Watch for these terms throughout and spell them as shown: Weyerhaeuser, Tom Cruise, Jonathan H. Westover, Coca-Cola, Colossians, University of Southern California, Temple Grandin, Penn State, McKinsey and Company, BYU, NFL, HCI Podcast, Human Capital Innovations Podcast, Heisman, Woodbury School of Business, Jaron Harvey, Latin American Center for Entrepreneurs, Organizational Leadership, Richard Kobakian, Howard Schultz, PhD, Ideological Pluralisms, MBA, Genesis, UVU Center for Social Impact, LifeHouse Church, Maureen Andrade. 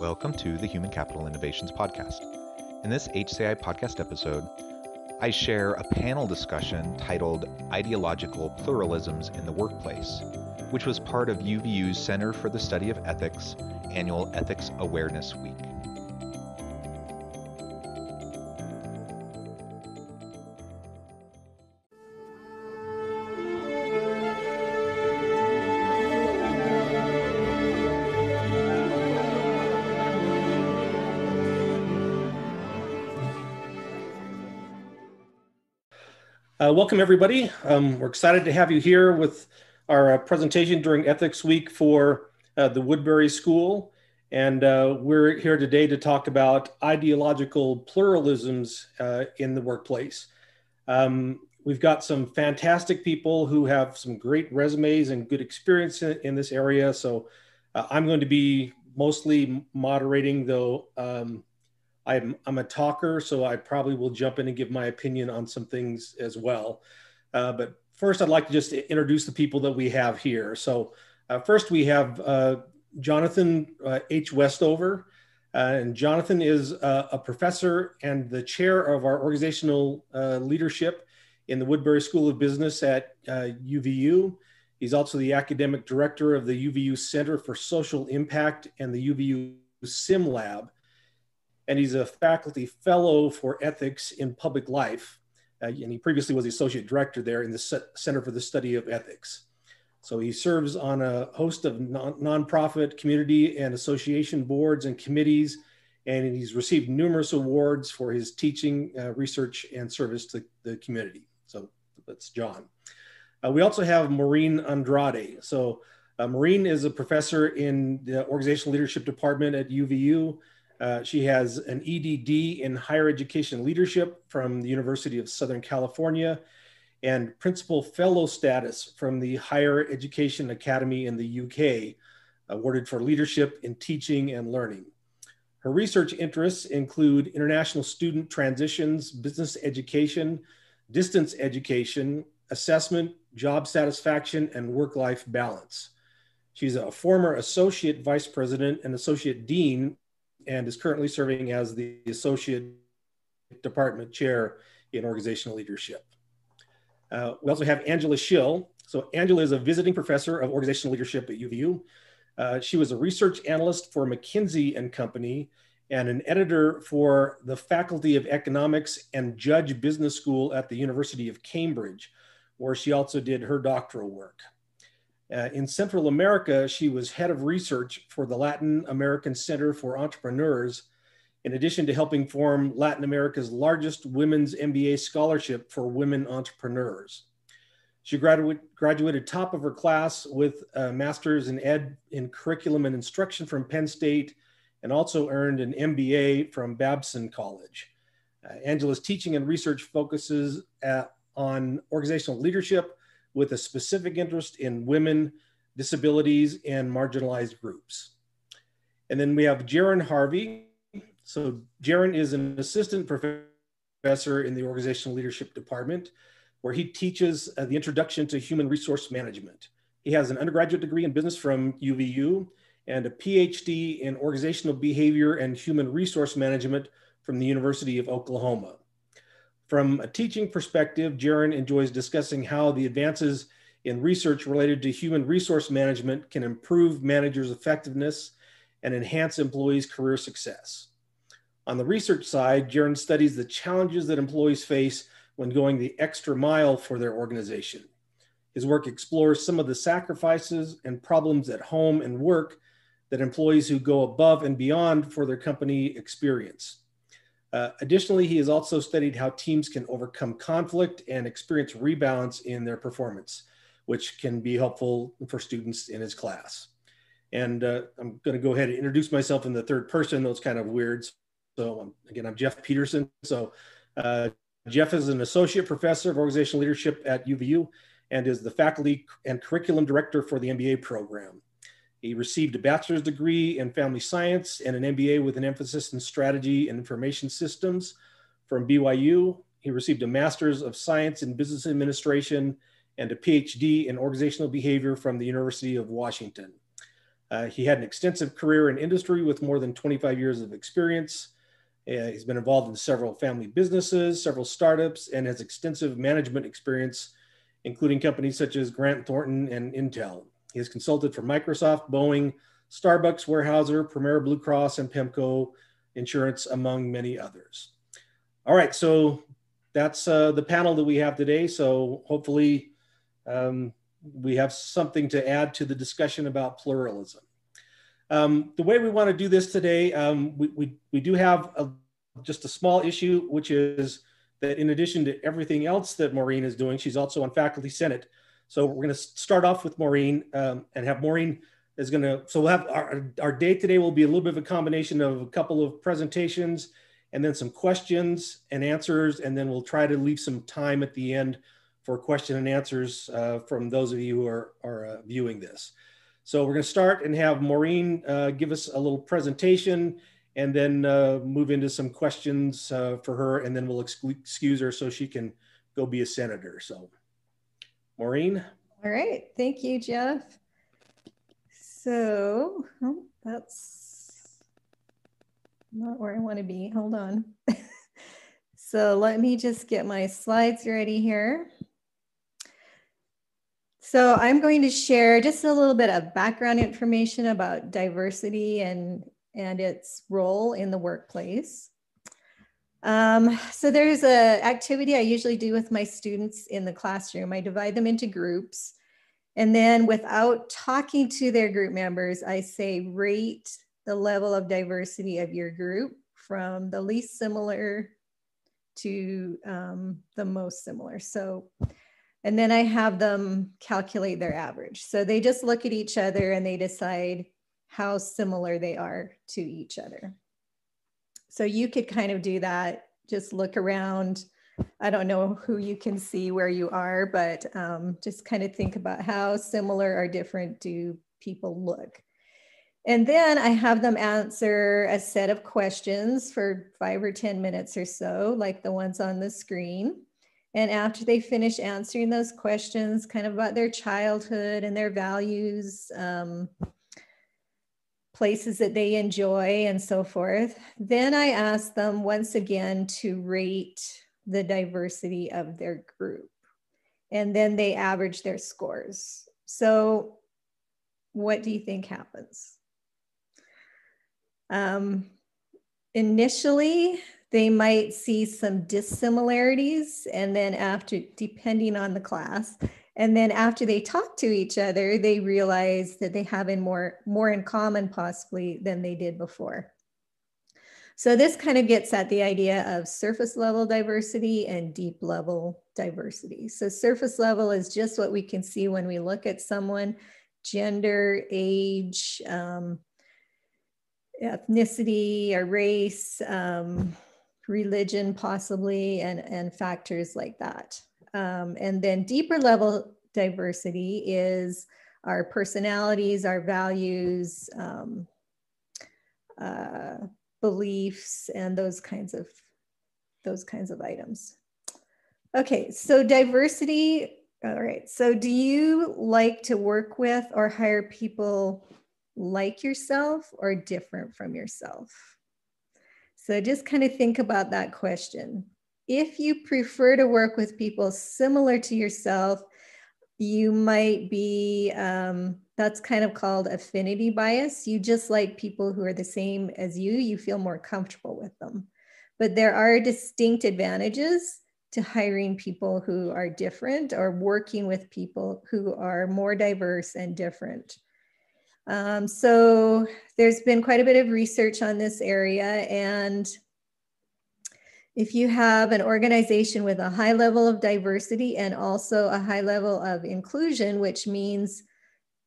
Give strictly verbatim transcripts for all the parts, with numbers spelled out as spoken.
Welcome to the Human Capital Innovations Podcast. In this H C I podcast episode, I share a panel discussion titled Ideological Pluralisms in the Workplace, which was part of U V U's Center for the Study of Ethics Annual Ethics Awareness Week. Uh, welcome, everybody. Um, we're excited to have you here with our uh, presentation during Ethics Week for uh, the Woodbury School. And uh, we're here today to talk about ideological pluralisms uh, in the workplace. Um, we've got some fantastic people who have some great resumes and good experience in, in this area. So uh, I'm going to be mostly moderating, though um, I'm, I'm a talker, so I probably will jump in and give my opinion on some things as well. Uh, but first, I'd like to just introduce the people that we have here. So uh, first, we have uh, Jonathan uh, H. Westover. Uh, and Jonathan is uh, a professor and the chair of our organizational uh, leadership in the Woodbury School of Business at uh, U V U. He's also the academic director of the U V U Center for Social Impact and the U V U Sim Lab. And he's a faculty fellow for ethics in public life. Uh, and he previously was the associate director there in the Center for the Study of Ethics. So he serves on a host of non- nonprofit community and association boards and committees. And he's received numerous awards for his teaching, uh, research, and service to the community. So that's John. Uh, we also have Maureen Andrade. So uh, Maureen is a professor in the organizational leadership department at U V U. Uh, she has an E D D in higher education leadership from the University of Southern California and principal fellow status from the Higher Education Academy in the U K, awarded for leadership in teaching and learning. Her research interests include international student transitions, business education, distance education, assessment, job satisfaction, and work-life balance. She's a former associate vice president and associate dean and is currently serving as the Associate Department Chair in Organizational Leadership. Uh, we also have Angela Schill. So Angela is a visiting professor of organizational leadership at U V U. Uh, she was a research analyst for McKinsey and Company and an editor for the Faculty of Economics and Judge Business School at the University of Cambridge, where she also did her doctoral work. Uh, in Central America, she was head of research for the Latin American Center for Entrepreneurs, in addition to helping form Latin America's largest women's M B A scholarship for women entrepreneurs. She gradu- graduated top of her class with a master's in ed in curriculum and instruction from Penn State, and also earned an M B A from Babson College. Uh, Angela's teaching and research focuses at, on organizational leadership, with a specific interest in women, disabilities, and marginalized groups. And then we have Jaron Harvey. So Jaron is an assistant professor in the organizational leadership department, where he teaches uh, the introduction to human resource management. He has an undergraduate degree in business from U V U and a P H D in organizational behavior and human resource management from the University of Oklahoma. From a teaching perspective, Jaron enjoys discussing how the advances in research related to human resource management can improve managers' effectiveness and enhance employees' career success. On the research side, Jaron studies the challenges that employees face when going the extra mile for their organization. His work explores some of the sacrifices and problems at home and work that employees who go above and beyond for their company experience. Uh, additionally, he has also studied how teams can overcome conflict and experience rebalance in their performance, which can be helpful for students in his class. And uh, I'm going to go ahead and introduce myself in the third person. That's kind of weird. So um, again, I'm Jeff Peterson. So uh, Jeff is an associate professor of organizational leadership at U V U and is the faculty and curriculum director for the M B A program. He received a bachelor's degree in family science and an M B A with an emphasis in strategy and information systems from B Y U. He received a master's of science in business administration and a PhD in organizational behavior from the University of Washington. Uh, he had an extensive career in industry with more than twenty-five years of experience. Uh, he's been involved in several family businesses, several startups, and has extensive management experience, including companies such as Grant Thornton and Intel. He has consulted for Microsoft, Boeing, Starbucks, Weyerhaeuser, Premier Blue Cross, and Pemco Insurance, among many others. All right, so that's uh, the panel that we have today. So hopefully um, we have something to add to the discussion about pluralism. Um, the way we want to do this today, um, we, we, we do have a, just a small issue, which is that in addition to everything else that Maureen is doing, she's also on Faculty Senate. So we're going to start off with Maureen um, and have Maureen is going to, so we'll have our, our day today will be a little bit of a combination of a couple of presentations and then some questions and answers. And then we'll try to leave some time at the end for question and answers uh, from those of you who are, are uh, viewing this. So we're going to start and have Maureen uh, give us a little presentation and then uh, move into some questions uh, for her, and then we'll excuse her so she can go be a senator. So Maureen. All right. Thank you, Jeff. So oh, that's not where I want to be. Hold on. So let me just get my slides ready here. So I'm going to share just a little bit of background information about diversity and, and its role in the workplace. Um, so there's an activity I usually do with my students in the classroom. I divide them into groups, and then without talking to their group members, I say rate the level of diversity of your group from the least similar to um, the most similar. So. And then I have them calculate their average. So they just look at each other and they decide how similar they are to each other. So you could kind of do that. Just look around. I don't know who you can see where you are, but um, just kind of think about how similar or different do people look. And then I have them answer a set of questions for five or ten minutes or so, like the ones on the screen. And after they finish answering those questions, kind of about their childhood and their values, um, places that they enjoy and so forth, then I ask them once again to rate the diversity of their group. And then they average their scores. So what do you think happens? Um, initially, they might see some dissimilarities, and then after, depending on the class, and then after they talk to each other, they realize that they have in more, more in common possibly than they did before. So this kind of gets at the idea of surface level diversity and deep level diversity. So surface level is just what we can see when we look at someone, gender, age, um, ethnicity or race, um, religion possibly, and, and factors like that. Um, and then deeper level diversity is our personalities, our values, um, uh, beliefs, and those kinds of, those kinds of items. Okay, so diversity, all right. So do you like to work with or hire people like yourself or different from yourself? So just kind of think about that question. If you prefer to work with people similar to yourself, you might be, um, that's kind of called affinity bias. You just like people who are the same as you, you feel more comfortable with them. But there are distinct advantages to hiring people who are different or working with people who are more diverse and different. Um, so there's been quite a bit of research on this area, and if you have an organization with a high level of diversity and also a high level of inclusion, which means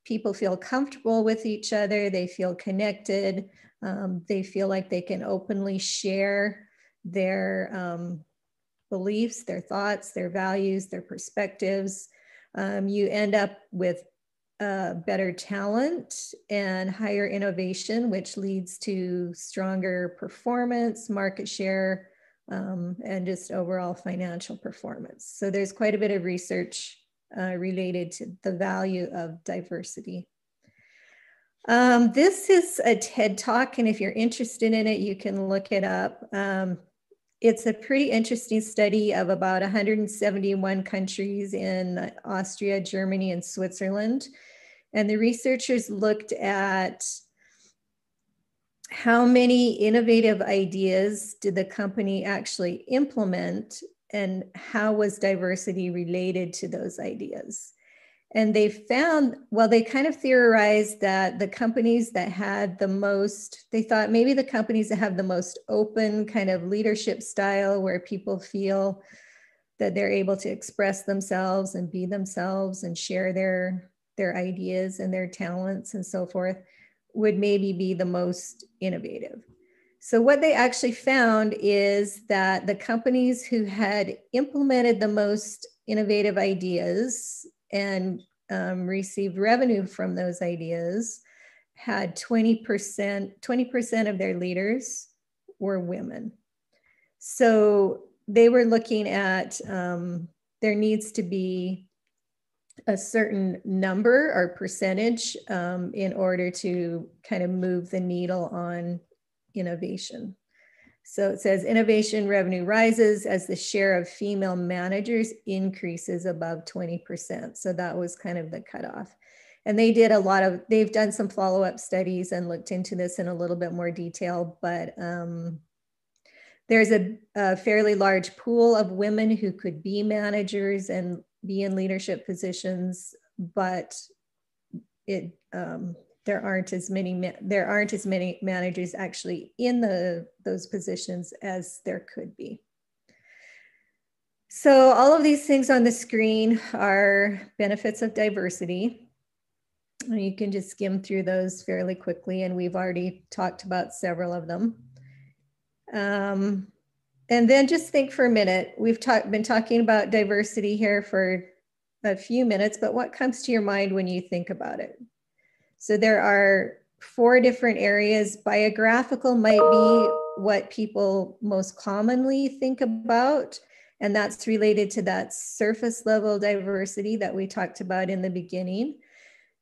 people feel comfortable with each other, they feel connected, um, they feel like they can openly share their um, beliefs, their thoughts, their values, their perspectives. Um, you end up with uh, better talent and higher innovation, which leads to stronger performance, market share, um, and just overall financial performance. So there's quite a bit of research Uh, related to the value of diversity. Um, this is a TED Talk, and if you're interested in it, you can look it up. Um, it's a pretty interesting study of about one hundred seventy-one countries in Austria, Germany, and Switzerland. And the researchers looked at how many innovative ideas did the company actually implement, and how was diversity related to those ideas. And they found, well, they kind of theorized that the companies that had the most, they thought maybe the companies that have the most open kind of leadership style, where people feel that they're able to express themselves and be themselves and share their, their ideas and their talents and so forth, would maybe be the most innovative. So what they actually found is that the companies who had implemented the most innovative ideas and um, received revenue from those ideas had twenty percent, twenty percent of their leaders were women. So they were looking at um, there needs to be a certain number or percentage um, in order to kind of move the needle on innovation. So it says innovation revenue rises as the share of female managers increases above twenty percent. So that was kind of the cutoff. And they did a lot of, they've done some follow-up studies and looked into this in a little bit more detail, but um, there's a, a fairly large pool of women who could be managers and be in leadership positions, but it, um, There aren't as many there aren't as many managers actually in the those positions as there could be. So all of these things on the screen are benefits of diversity. You can just skim through those fairly quickly, and we've already talked about several of them. Um, and then just think for a minute. We've talk, been talking about diversity here for a few minutes, but what comes to your mind when you think about it? So there are four different areas. Biographical might be what people most commonly think about, and that's related to that surface level diversity that we talked about in the beginning.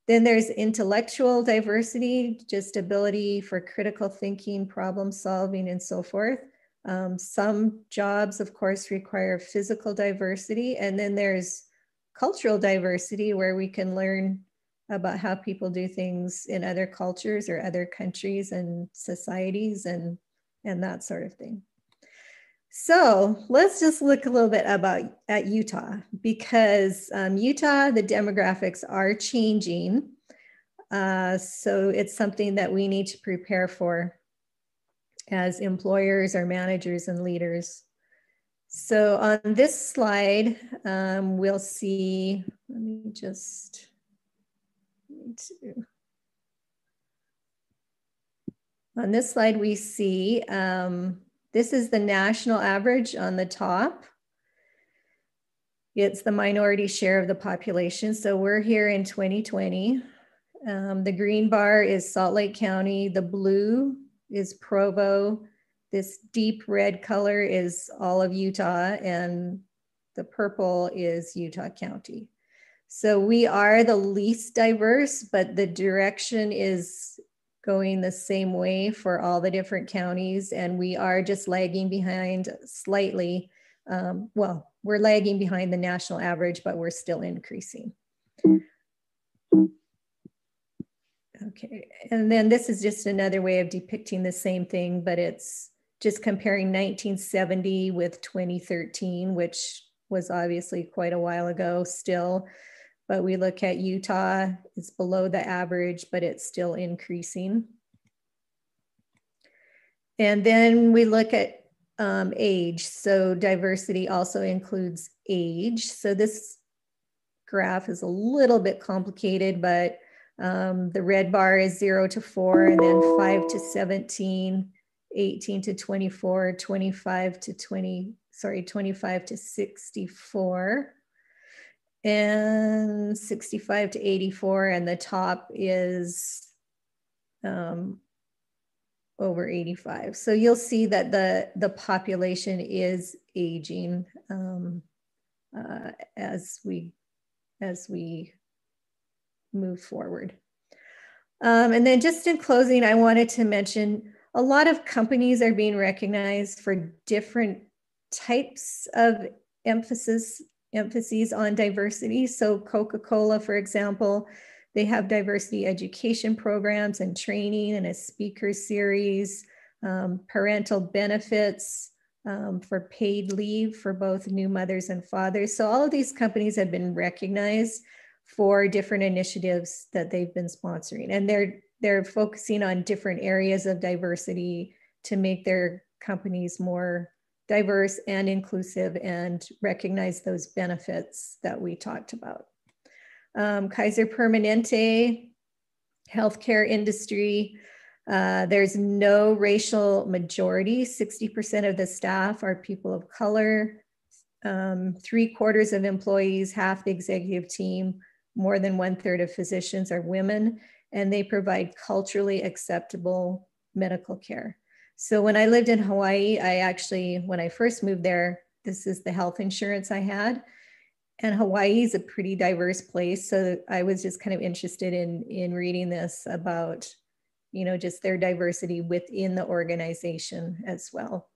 Then there's intellectual diversity, just ability for critical thinking, problem solving, and so forth. Um, some jobs, of course, require physical diversity. And then there's cultural diversity, where we can learn about how people do things in other cultures or other countries and societies and, and that sort of thing. So let's just look a little bit about at Utah, because um, Utah, the demographics are changing. Uh, so it's something that we need to prepare for as employers or managers and leaders. So on this slide, um, we'll see, let me just, on this slide, we see um, this is the national average on the top. It's the minority share of the population. So we're here in twenty twenty. Um, the green bar is Salt Lake County. The blue is Provo. This deep red color is all of Utah, and the purple is Utah County. So we are the least diverse, but the direction is going the same way for all the different counties. And we are just lagging behind slightly. Um, well, we're lagging behind the national average, but we're still increasing. Okay, and then this is just another way of depicting the same thing, but it's just comparing nineteen seventy with twenty thirteen, which was obviously quite a while ago still. But we look at Utah, it's below the average, but it's still increasing. And then we look at um, age. So diversity also includes age. So this graph is a little bit complicated, but Um, the red bar is zero to four, and then five to seventeen, eighteen to twenty-four, twenty-five to twenty, sorry, twenty-five to sixty-four, and sixty-five to eighty-four, and the top is um, over eighty-five. So you'll see that the, the population is aging um, uh, as we, as we move forward. Um, and then just in closing, I wanted to mention a lot of companies are being recognized for different types of emphasis, emphases on diversity. So Coca-Cola, for example, they have diversity education programs and training and a speaker series, um, parental benefits um, for paid leave for both new mothers and fathers. So all of these companies have been recognized for different initiatives that they've been sponsoring. And they're, they're focusing on different areas of diversity to make their companies more diverse and inclusive and recognize those benefits that we talked about. Um, Kaiser Permanente, healthcare industry, uh, there's no racial majority. sixty percent of the staff are people of color. Um, three quarters of employees, half the executive team, more than one third of physicians are women, and they provide culturally acceptable medical care. So when I lived in Hawaii, I actually, when I first moved there, this is the health insurance I had. And Hawaii is a pretty diverse place. So I was just kind of interested in, in reading this about, you know, just their diversity within the organization as well.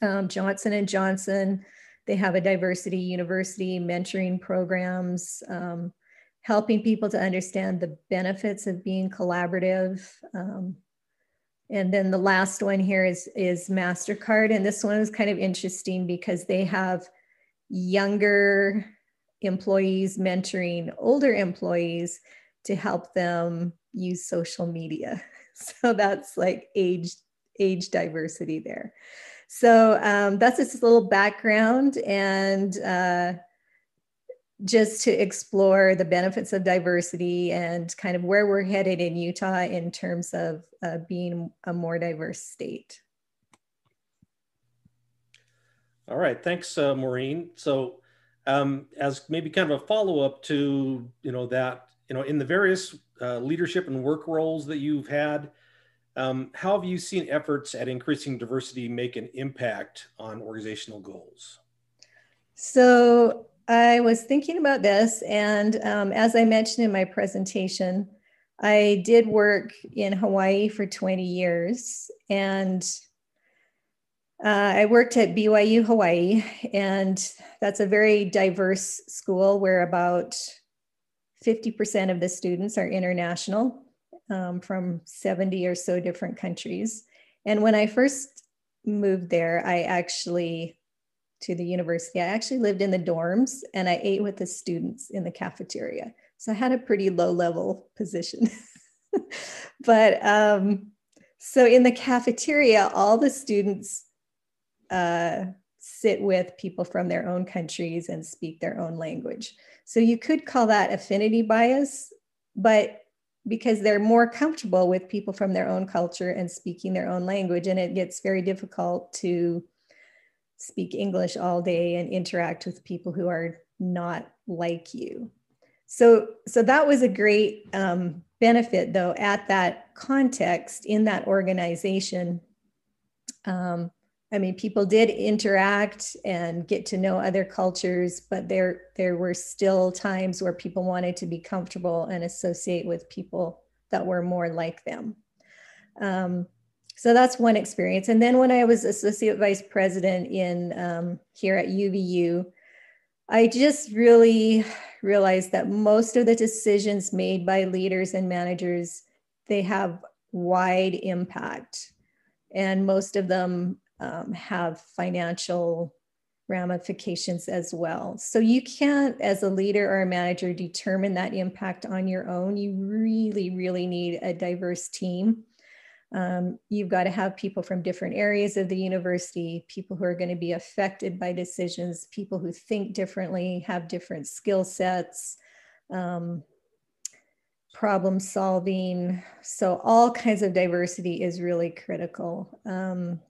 Um, Johnson and Johnson, they have a diversity university mentoring programs, um, helping people to understand the benefits of being collaborative. Um, and then the last one here is, is MasterCard. And this one is kind of interesting because they have younger employees mentoring older employees to help them use social media. So that's like age, age diversity there. So um, that's this little background, and uh, just to explore the benefits of diversity and kind of where we're headed in Utah in terms of uh, being a more diverse state. All right, thanks, uh, Maureen. So um, as maybe kind of a follow-up to, you know, that, you know, in the various uh, leadership and work roles that you've had, um, how have you seen efforts at increasing diversity make an impact on organizational goals? So I was thinking about this, and um, as I mentioned in my presentation, I did work in Hawaii for twenty years, and Uh, I worked at B Y U Hawaii, and that's a very diverse school where about fifty percent of the students are international um, from seventy or so different countries. And when I first moved there, I actually, to the university, I actually lived in the dorms, and I ate with the students in the cafeteria. So I had a pretty low level position, but um, so in the cafeteria, all the students Uh, sit with people from their own countries and speak their own language. So you could call that affinity bias, but because they're more comfortable with people from their own culture and speaking their own language, and it gets very difficult to speak English all day and interact with people who are not like you. So, so that was a great um, benefit, though, at that context in that organization. Um, I mean, people did interact and get to know other cultures, but there, there were still times where people wanted to be comfortable and associate with people that were more like them. Um, so that's one experience. And then when I was associate vice president in um, here at U V U, I just really realized that most of the decisions made by leaders and managers, they have wide impact, and most of them Um, have financial ramifications as well. So you can't, as a leader or a manager, determine that impact on your own. You really, really need a diverse team. Um, you've got to have people from different areas of the university, people who are going to be affected by decisions, people who think differently, have different skill sets, um, problem solving. So all kinds of diversity is really critical. Um,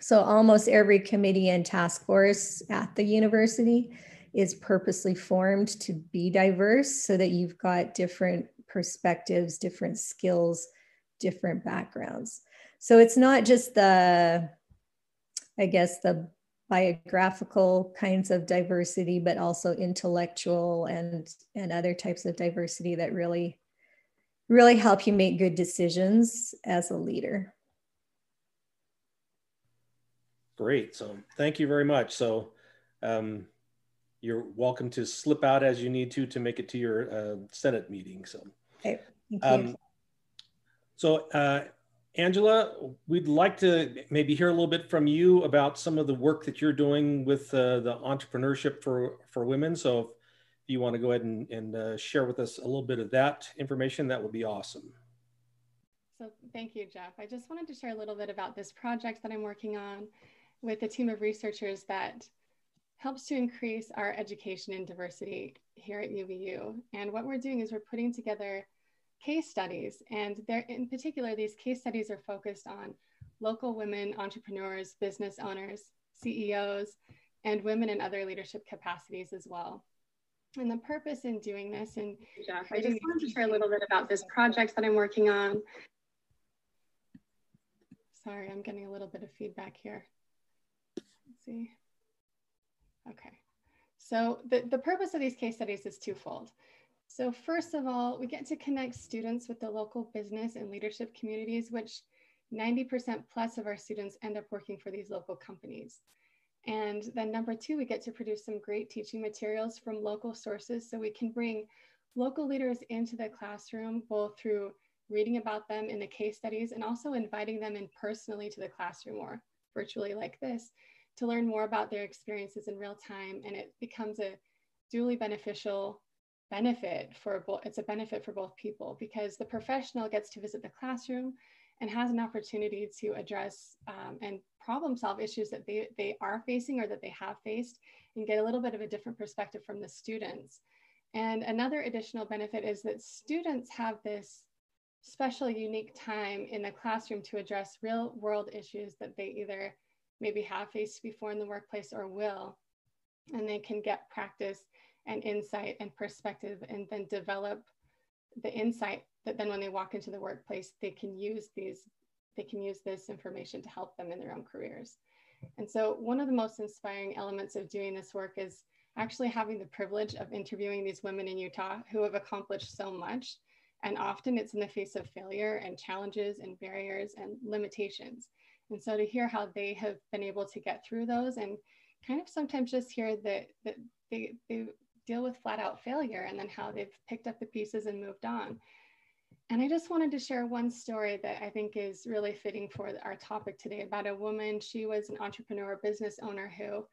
so almost every committee and task force at the university is purposely formed to be diverse so that you've got different perspectives, different skills, different backgrounds. So it's not just the, I guess, the biographical kinds of diversity, but also intellectual and, and other types of diversity that really, really help you make good decisions as a leader. Great. So thank you very much. So um, you're welcome to slip out as you need to to make it to your uh, Senate meeting. So, okay. Thank um, you. So uh, Angela, we'd like to maybe hear a little bit from you about some of the work that you're doing with uh, the Entrepreneurship for, for Women. So if you want to go ahead and, and uh, share with us a little bit of that information, that would be awesome. So thank you, Jeff. I just wanted to share a little bit about this project that I'm working on with a team of researchers that helps to increase our education in diversity here at U V U. And what we're doing is we're putting together case studies, and they're, in particular, these case studies are focused on local women entrepreneurs, business owners, C E Os, and women in other leadership capacities as well. And the purpose in doing this, and Jeff, I just wanted to share a little bit about this project that I'm working on. Sorry, I'm getting a little bit of feedback here. Let's see. Okay. So the, the purpose of these case studies is twofold. So first of all, we get to connect students with the local business and leadership communities, which ninety percent plus of our students end up working for these local companies. And then number two, we get to produce some great teaching materials from local sources, so we can bring local leaders into the classroom, both through reading about them in the case studies and also inviting them in personally to the classroom or virtually like this to learn more about their experiences in real time. And it becomes a duly beneficial benefit for both. It's a benefit for both people because the professional gets to visit the classroom and has an opportunity to address um, and problem solve issues that they, they are facing or that they have faced, and get a little bit of a different perspective from the students. And another additional benefit is that students have this special unique time in the classroom to address real world issues that they either maybe have faced before in the workplace or will, and they can get practice and insight and perspective, and then develop the insight that then when they walk into the workplace, they can use these, they can use this information to help them in their own careers. And so one of the most inspiring elements of doing this work is actually having the privilege of interviewing these women in Utah who have accomplished so much. And often it's in the face of failure and challenges and barriers and limitations. And so to hear how they have been able to get through those, and kind of sometimes just hear that, that they, they deal with flat out failure, and then how they've picked up the pieces and moved on. And I just wanted to share one story that I think is really fitting for our topic today about a woman. She was an entrepreneur business owner who,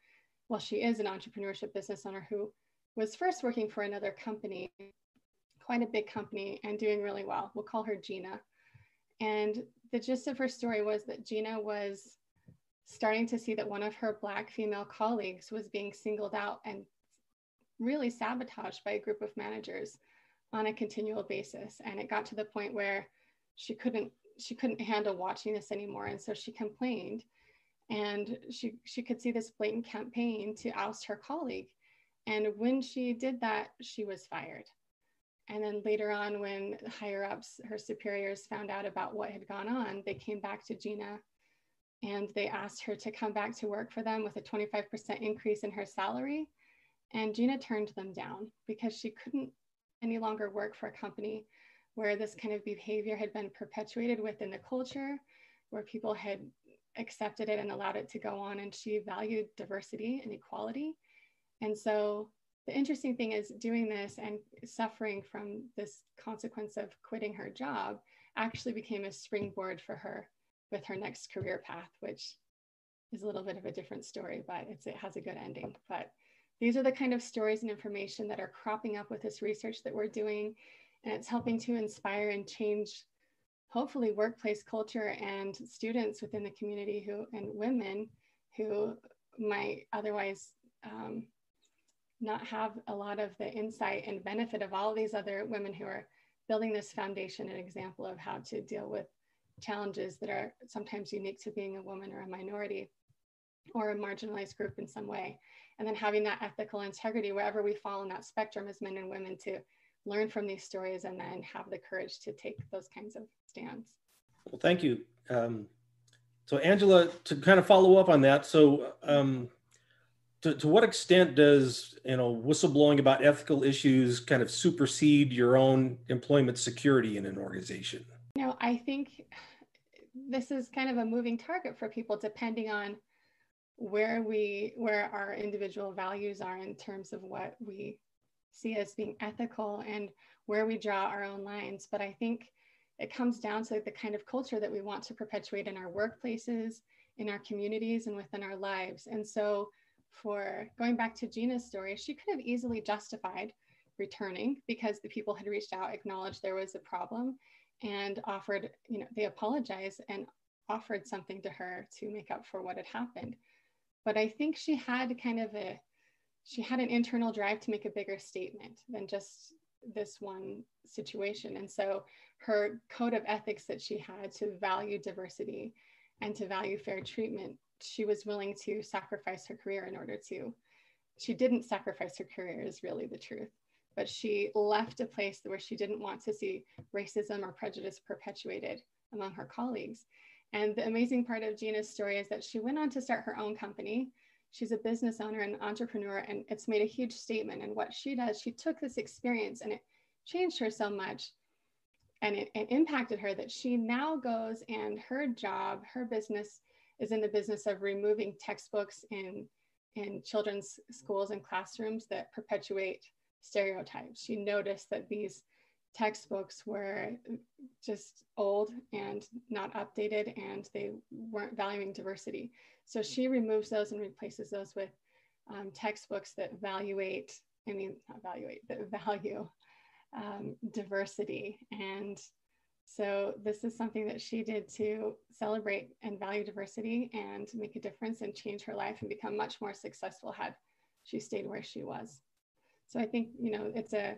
well, she is an entrepreneurship business owner who was first working for another company, quite a big company, and doing really well. We'll call her Gina. And the gist of her story was that Gina was starting to see that one of her Black female colleagues was being singled out and really sabotaged by a group of managers on a continual basis. And it got to the point where she couldn't, she couldn't handle watching this anymore. And so she complained, and she, she could see this blatant campaign to oust her colleague. And when she did that, she was fired. And then later on, when higher ups, her superiors, found out about what had gone on, they came back to Gina and they asked her to come back to work for them with a twenty-five percent increase in her salary. And Gina turned them down because she couldn't any longer work for a company where this kind of behavior had been perpetuated within the culture, where people had accepted it and allowed it to go on. And she valued diversity and equality. And so the interesting thing is, doing this and suffering from this consequence of quitting her job actually became a springboard for her with her next career path, which is a little bit of a different story, but it's, it has a good ending. But these are the kind of stories and information that are cropping up with this research that we're doing. And it's helping to inspire and change, hopefully, workplace culture and students within the community who, and women who might otherwise um, not have a lot of the insight and benefit of all these other women who are building this foundation and example of how to deal with challenges that are sometimes unique to being a woman or a minority or a marginalized group in some way. And then having that ethical integrity wherever we fall in that spectrum as men and women to learn from these stories and then have the courage to take those kinds of stands. Well, thank you. Um, so Angela, to kind of follow up on that, so um, to, to what extent does, you know, whistleblowing about ethical issues kind of supersede your own employment security in an organization? You know, I think this is kind of a moving target for people depending on where we, where our individual values are in terms of what we see as being ethical and where we draw our own lines. But I think it comes down to the kind of culture that we want to perpetuate in our workplaces, in our communities, and within our lives. And so for going back to Gina's story, she could have easily justified returning because the people had reached out, acknowledged there was a problem, and offered, you know, they apologized and offered something to her to make up for what had happened. But I think she had kind of a, she had an internal drive to make a bigger statement than just this one situation. And so her code of ethics that she had to value diversity and to value fair treatment, she was willing to sacrifice her career in order to. She didn't sacrifice her career is really the truth, but she left a place where she didn't want to see racism or prejudice perpetuated among her colleagues. And the amazing part of Gina's story is that she went on to start her own company. She's a business owner and entrepreneur, and it's made a huge statement. And what she does, she took this experience and it changed her so much, and it, it impacted her that she now goes and her job, her business is in the business of removing textbooks in, in children's schools and classrooms that perpetuate stereotypes. She noticed that these textbooks were just old and not updated, and they weren't valuing diversity. So she removes those and replaces those with um, textbooks that evaluate, I mean, not evaluate, that value um, diversity. And so this is something that she did to celebrate and value diversity and make a difference and change her life and become much more successful had she stayed where she was. So I think, you know, it's a,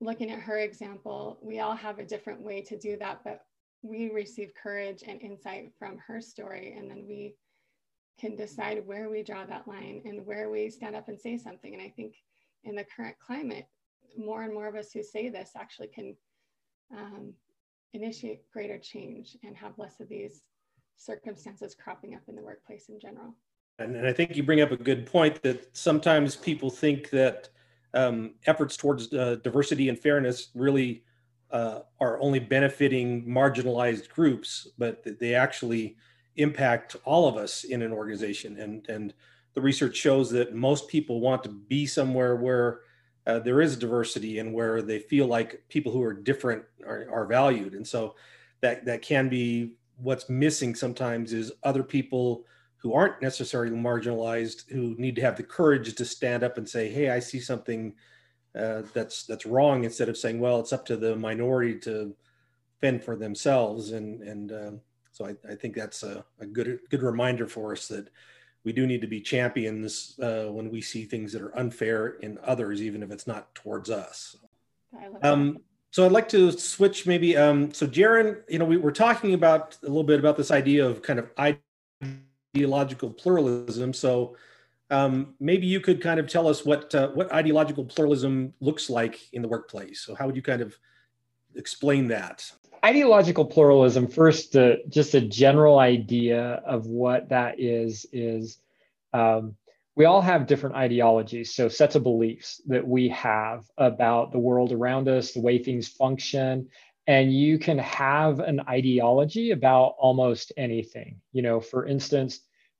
looking at her example, we all have a different way to do that, but we receive courage and insight from her story. And then we can decide where we draw that line and where we stand up and say something. And I think in the current climate, more and more of us who say this actually can um, initiate greater change and have less of these circumstances cropping up in the workplace in general. And, and I think you bring up a good point that sometimes people think that Um, efforts towards uh, diversity and fairness really uh, are only benefiting marginalized groups, but they actually impact all of us in an organization. And, and the research shows that most people want to be somewhere where uh, there is diversity and where they feel like people who are different are, are valued. And so that, that can be what's missing sometimes is other people who aren't necessarily marginalized, who need to have the courage to stand up and say, hey, I see something uh, that's that's wrong, instead of saying, well, it's up to the minority to fend for themselves. And, and uh, so I, I think that's a, a good, good reminder for us that we do need to be champions uh, when we see things that are unfair in others, even if it's not towards us. I love um, that. So I'd like to switch maybe, um, so Jaron, you know, we were talking about a little bit about this idea of kind of I. ideological pluralism. So um, maybe you could kind of tell us what uh, what ideological pluralism looks like in the workplace. So how would you kind of explain that? Ideological pluralism, first, uh, just a general idea of what that is, is um, we all have different ideologies. So sets of beliefs that we have about the world around us, the way things function. And you can have an ideology about almost anything. You know, for instance,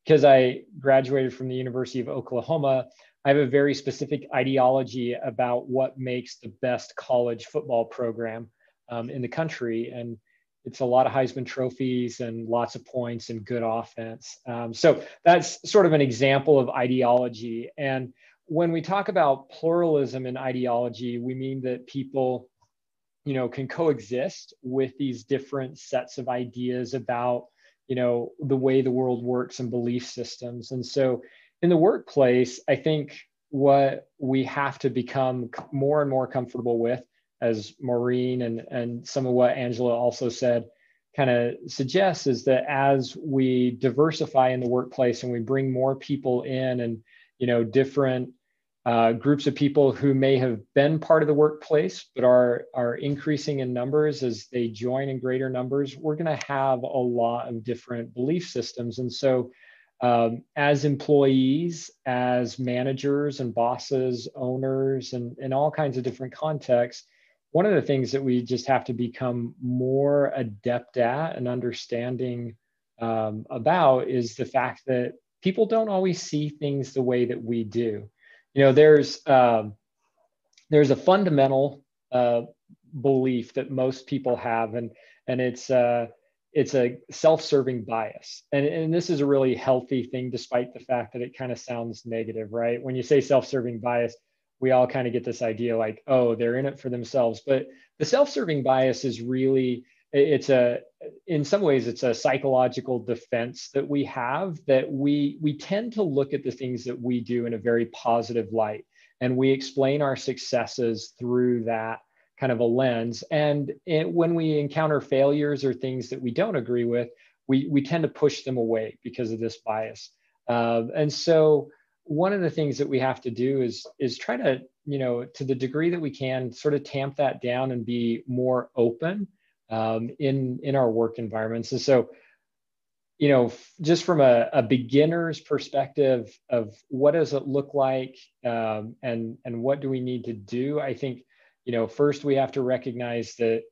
because I graduated from the University of Oklahoma, I have a very specific ideology about what makes the best college football program um, in the country. And it's a lot of Heisman trophies and lots of points and good offense. Um, so that's sort of an example of ideology. And when we talk about pluralism in ideology, we mean that people, you know, can coexist with these different sets of ideas about, you know, the way the world works and belief systems. And so in the workplace, I think what we have to become more and more comfortable with as Maureen and, and some of what Angela also said kind of suggests, is that as we diversify in the workplace and we bring more people in, and, you know, different uh, groups of people who may have been part of the workplace but are, are increasing in numbers as they join in greater numbers, we're going to have a lot of different belief systems. And so um, as employees, as managers and bosses, owners, and in all kinds of different contexts, one of the things that we just have to become more adept at and understanding um, about is the fact that people don't always see things the way that we do. You know, there's um, there's a fundamental uh, belief that most people have, and and it's uh, it's a self-serving bias, and and this is a really healthy thing, despite the fact that it kind of sounds negative, right? When you say self-serving bias, we all kind of get this idea like, oh, they're in it for themselves. But the self-serving bias is really, it's a, in some ways, it's a psychological defense that we have, that we, we tend to look at the things that we do in a very positive light. And we explain our successes through that kind of a lens. And it, when we encounter failures or things that we don't agree with, we, we tend to push them away because of this bias. Uh, and so one of the things that we have to do is, is try to, you know, to the degree that we can, sort of tamp that down and be more open um, in, in our work environments. And so, you know, just from a, a beginner's perspective of what does it look like um, and, and what do we need to do? I think, you know, first we have to recognize that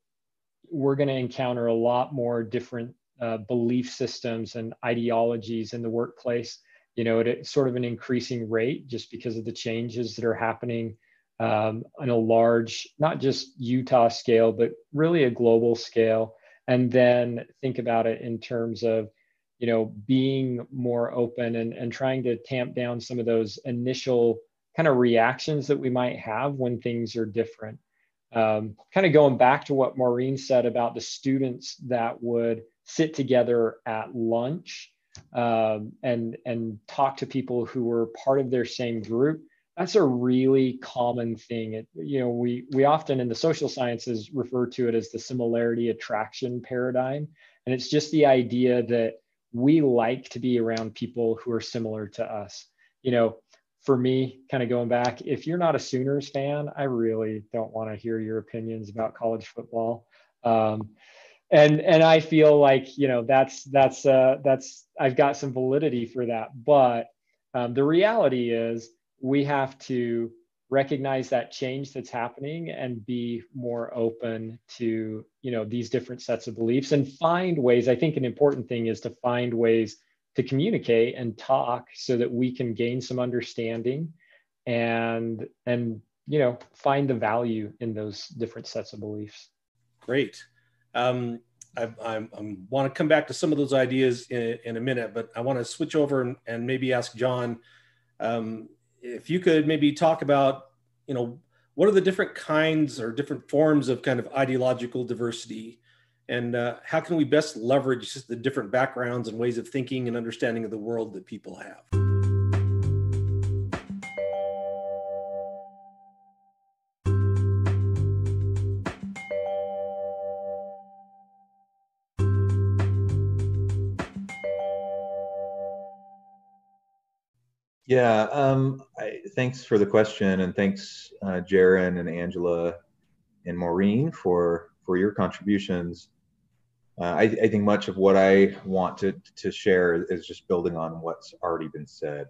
we're going to encounter a lot more different uh, belief systems and ideologies in the workplace, you know, at sort of an increasing rate, just because of the changes that are happening um, on a large, not just Utah scale, but really a global scale. And then think about it in terms of, you know, being more open and, and trying to tamp down some of those initial kind of reactions that we might have when things are different. Um, kind of going back to what Maureen said about the students that would sit together at lunch Um, and, and talk to people who were part of their same group. That's a really common thing. It, you know, we, we often in the social sciences refer to it as the similarity attraction paradigm. And it's just the idea that we like to be around people who are similar to us. You know, for me, kind of going back, if you're not a Sooners fan, I really don't want to hear your opinions about college football. Um, And and I feel like, you know, that's that's uh, that's I've got some validity for that. But um, the reality is we have to recognize that change that's happening and be more open to, you know, these different sets of beliefs and find ways. I think an important thing is to find ways to communicate and talk so that we can gain some understanding and and, you know, find the value in those different sets of beliefs. Great. Um, I, I, I want to come back to some of those ideas in, in a minute, but I want to switch over and, and maybe ask John, um, if you could maybe talk about, you know, what are the different kinds or different forms of kind of ideological diversity, and uh, how can we best leverage the different backgrounds and ways of thinking and understanding of the world that people have? Yeah, um, I, thanks for the question, and thanks, uh, Jaron and Angela and Maureen for, for your contributions. Uh, I, I think much of what I wanted to share is just building on what's already been said.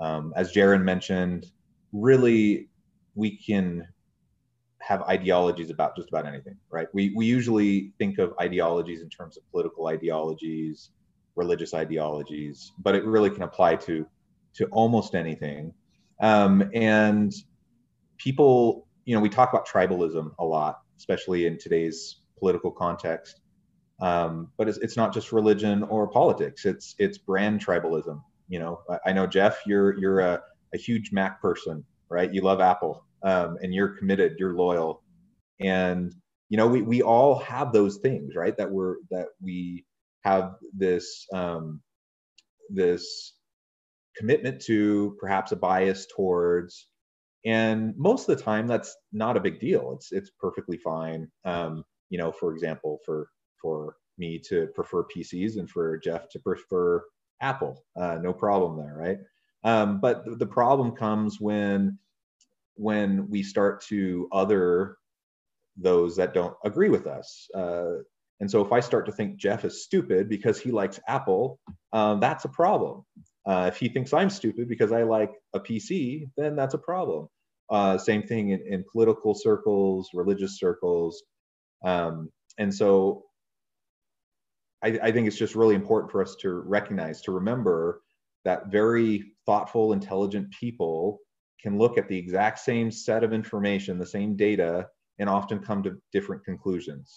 Um, as Jaron mentioned, really, we can have ideologies about just about anything, right? We, we usually think of ideologies in terms of political ideologies, religious ideologies, but it really can apply to to almost anything. Um, and people, you know, we talk about tribalism a lot, especially in today's political context. Um, but it's, it's not just religion or politics, it's it's brand tribalism. You know, I, I know, Jeff, you're you're a, a huge Mac person, right? You love Apple, um, and you're committed, you're loyal. And, you know, we, we all have those things, right? That we're, that we have this, um, this, commitment to, perhaps a bias towards, And most of the time, that's not a big deal. It's it's perfectly fine. Um, you know, for example, for for me to prefer P Cs and for Jeff to prefer Apple, uh, no problem there, right? Um, but th- the problem comes when when we start to other those that don't agree with us. Uh, and so if I start to think Jeff is stupid because he likes Apple, um, that's a problem. Uh, if he thinks I'm stupid because I like a P C, then that's a problem. Uh, same thing in, in political circles, religious circles. Um, and so I, I think it's just really important for us to recognize, to remember that very thoughtful, intelligent people can look at the exact same set of information, the same data, and often come to different conclusions.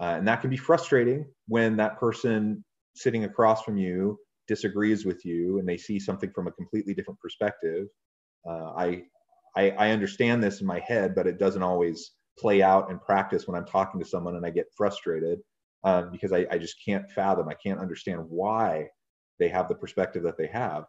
Uh, and that can be frustrating when that person sitting across from you disagrees with you and they see something from a completely different perspective. Uh, I, I I understand this in my head, but it doesn't always play out in practice when I'm talking to someone, and I get frustrated um, because I, I just can't fathom, I can't understand why they have the perspective that they have.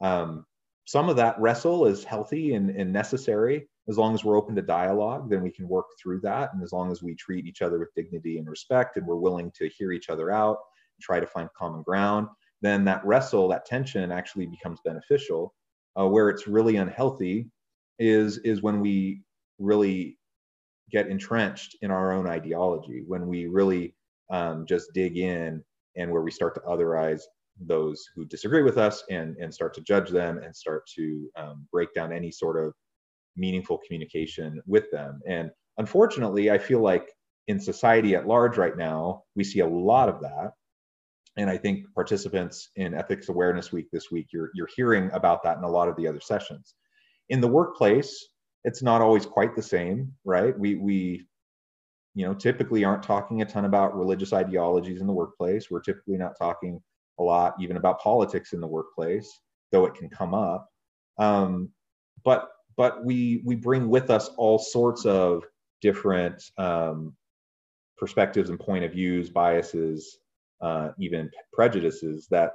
Um, some of that wrestle is healthy and, and necessary. As long as we're open to dialogue, then we can work through that. And as long as we treat each other with dignity and respect, and we're willing to hear each other out, and try to find common ground, then that wrestle, that tension actually becomes beneficial. Uh, where it's really unhealthy is, is when we really get entrenched in our own ideology, when we really um, just dig in, and where we start to otherize those who disagree with us and, and start to judge them and start to um, break down any sort of meaningful communication with them. And unfortunately, I feel like in society at large right now, we see a lot of that. And I think participants in Ethics Awareness Week this week, you're, you're hearing about that in a lot of the other sessions. In the workplace, it's not always quite the same, right? We, we you know, typically aren't talking a ton about religious ideologies in the workplace. We're typically not talking a lot even about politics in the workplace, though it can come up. Um, but but we, we bring with us all sorts of different um, perspectives and point of views, biases, Uh, even prejudices that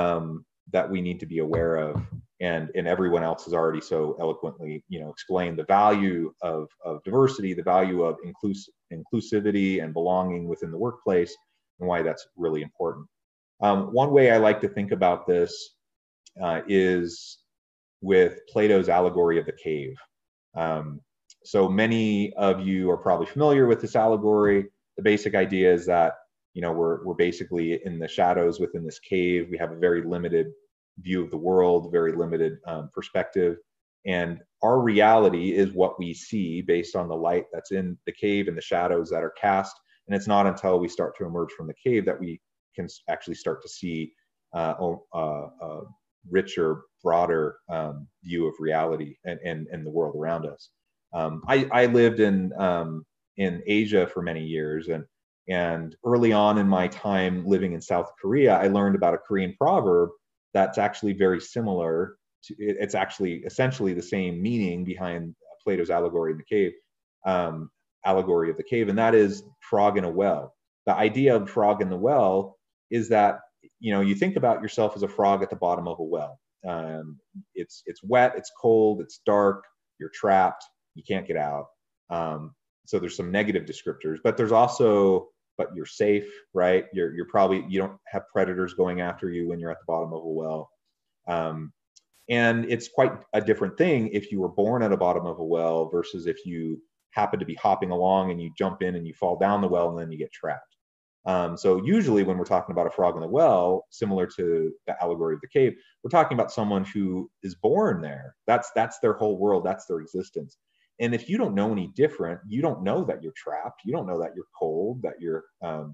um, that we need to be aware of, and and everyone else has already so eloquently, you know, explained the value of of diversity, the value of inclus- inclusivity and belonging within the workplace, and why that's really important. Um, one way I like to think about this uh, is with Plato's allegory of the cave. Um, so many of you are probably familiar with this allegory. The basic idea is that, you know, we're we're basically in the shadows within this cave. We have a very limited view of the world, very limited um, perspective. And our reality is what we see based on the light that's in the cave and the shadows that are cast. And it's not until we start to emerge from the cave that we can actually start to see uh, a, a richer, broader um, view of reality and, and, and the world around us. Um, I, I lived in um, in Asia for many years, and And early on in my time living in South Korea, I learned about a Korean proverb that's actually very similar to, it's actually essentially the same meaning behind Plato's allegory in the cave, um, allegory of the cave, and that is frog in a well. The idea of frog in the well is that, you know, you think about yourself as a frog at the bottom of a well. Um, it's, it's wet, it's cold, it's dark, you're trapped, you can't get out. Um, so there's some negative descriptors, but there's also, but you're safe, right? You're you're probably, you don't have predators going after you when you're at the bottom of a well. Um, and it's quite a different thing if you were born at the bottom of a well versus if you happen to be hopping along and you jump in and you fall down the well and then you get trapped. Um, so usually when we're talking about a frog in the well, similar to the allegory of the cave, we're talking about someone who is born there. That's that's their whole world, that's their existence. And if you don't know any different, you don't know that you're trapped. You don't know that you're cold, that you're um,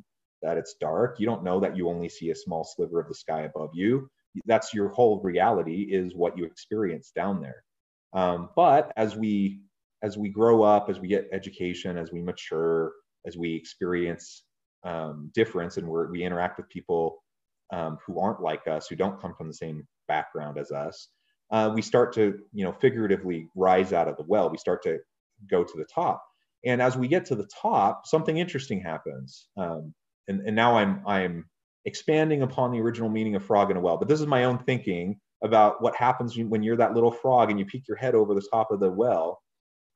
that it's dark. You don't know that you only see a small sliver of the sky above you. That's your whole reality, is what you experience down there. Um, but as we as we grow up, as we get education, as we mature, as we experience um, difference, and we're, we interact with people um, who aren't like us, who don't come from the same background as us, Uh, we start to, you know, figuratively rise out of the well. We start to go to the top. And as we get to the top, something interesting happens. Um, and, and now I'm, I'm expanding upon the original meaning of frog in a well, but this is my own thinking about what happens when you're that little frog and you peek your head over the top of the well.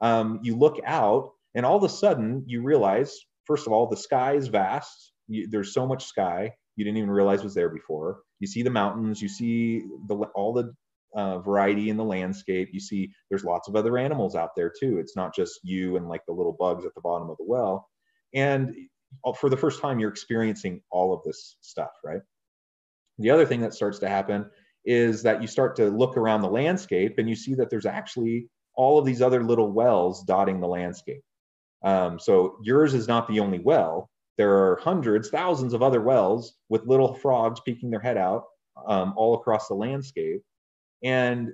Um, you look out and all of a sudden you realize, first of all, the sky is vast. You, there's so much sky you didn't even realize was there before. You see the mountains, you see the, all the uh, variety in the landscape. You see there's lots of other animals out there too. It's not just you and like the little bugs at the bottom of the well. And for the first time, you're experiencing all of this stuff, right? The other thing that starts to happen is that you start to look around the landscape and you see that there's actually all of these other little wells dotting the landscape. Um, so yours is not the only well. There are hundreds, thousands of other wells with little frogs peeking their head out um, all across the landscape. And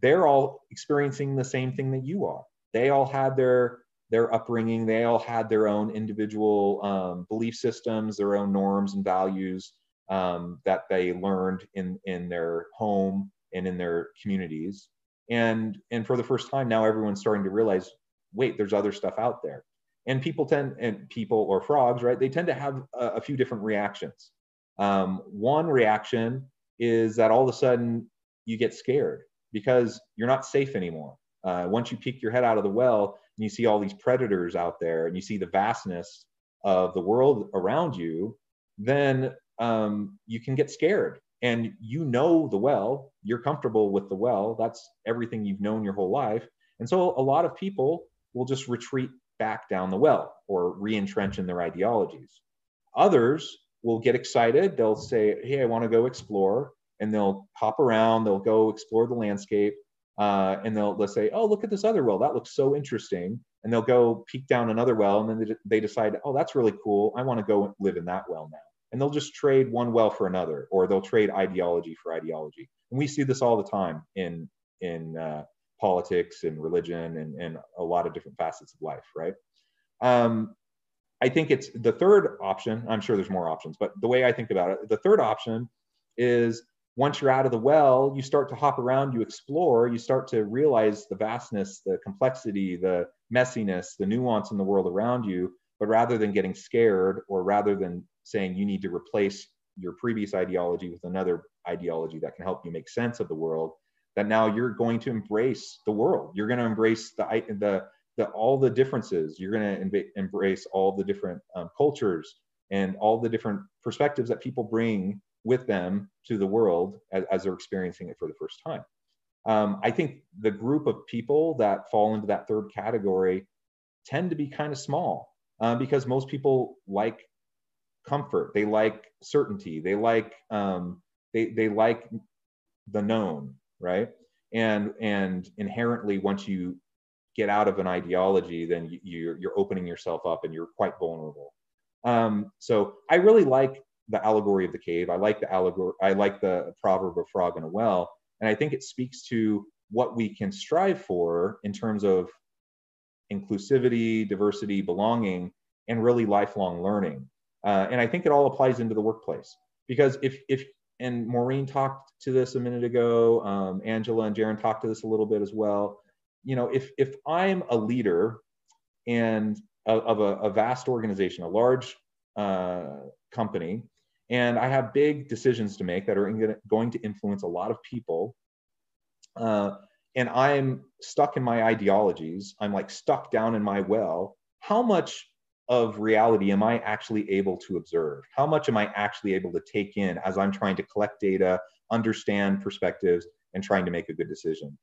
they're all experiencing the same thing that you are. They all had their, their upbringing. They all had their own individual um, belief systems, their own norms and values um, that they learned in, in their home and in their communities. And, and for the first time, now everyone's starting to realize, wait, there's other stuff out there. And people tend, and people or frogs, right? They tend to have a, a few different reactions. Um, one reaction is that all of a sudden you get scared because you're not safe anymore. Uh, once you peek your head out of the well and you see all these predators out there and you see the vastness of the world around you, then um, you can get scared. And you know the well, you're comfortable with the well, that's everything you've known your whole life. And so a lot of people will just retreat back down the well or re-entrench in their ideologies. Others will get excited, they'll say, hey, I wanna go explore, and they'll hop around, they'll go explore the landscape, uh, and they'll, they'll say, oh, look at this other well, that looks so interesting. And they'll go peek down another well, and then they, they decide, oh, that's really cool, I wanna go live in that well now. And they'll just trade one well for another, or they'll trade ideology for ideology. And we see this all the time in, in uh, politics and religion and, and a lot of different facets of life, right? Um, I think it's the third option. I'm sure there's more options, but the way I think about it, the third option is once you're out of the well, you start to hop around, you explore, you start to realize the vastness, the complexity, the messiness, the nuance in the world around you. But rather than getting scared, or rather than saying you need to replace your previous ideology with another ideology that can help you make sense of the world, that now you're going to embrace the world. You're going to embrace the, the, the, all the differences. You're going to embrace all the different um, cultures and all the different perspectives that people bring with them to the world as, as they're experiencing it for the first time. Um, I think the group of people that fall into that third category tend to be kind of small. Uh, because most people like comfort, they like certainty, they like um, they they like the known, right? And and inherently, once you get out of an ideology, then you, you're you're opening yourself up, and you're quite vulnerable. Um, so I really like the allegory of the cave. I like the allegory. I like the proverb of frog in a well, and I think it speaks to what we can strive for in terms of inclusivity, diversity, belonging, and really lifelong learning. Uh, and I think it all applies into the workplace, because if, if and Maureen talked to this a minute ago, um, Angela and Jaron talked to this a little bit as well. You know, if, if I'm a leader and of, of a, a vast organization, a large uh, company, and I have big decisions to make that are in, going to influence a lot of people, uh, and I'm stuck in my ideologies, I'm like stuck down in my well, how much of reality am I actually able to observe? How much am I actually able to take in as I'm trying to collect data, understand perspectives, and trying to make a good decision?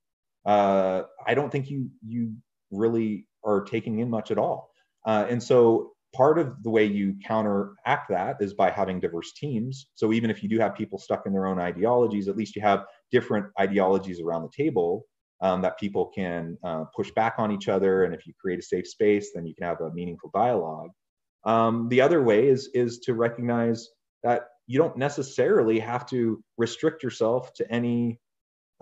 Uh, I don't think you, you really are taking in much at all. Uh, and so part of the way you counteract that is by having diverse teams. So even if you do have people stuck in their own ideologies, at least you have different ideologies around the table Um, that people can uh, push back on each other. And if you create a safe space, then you can have a meaningful dialogue. Um, the other way is, is to recognize that you don't necessarily have to restrict yourself to any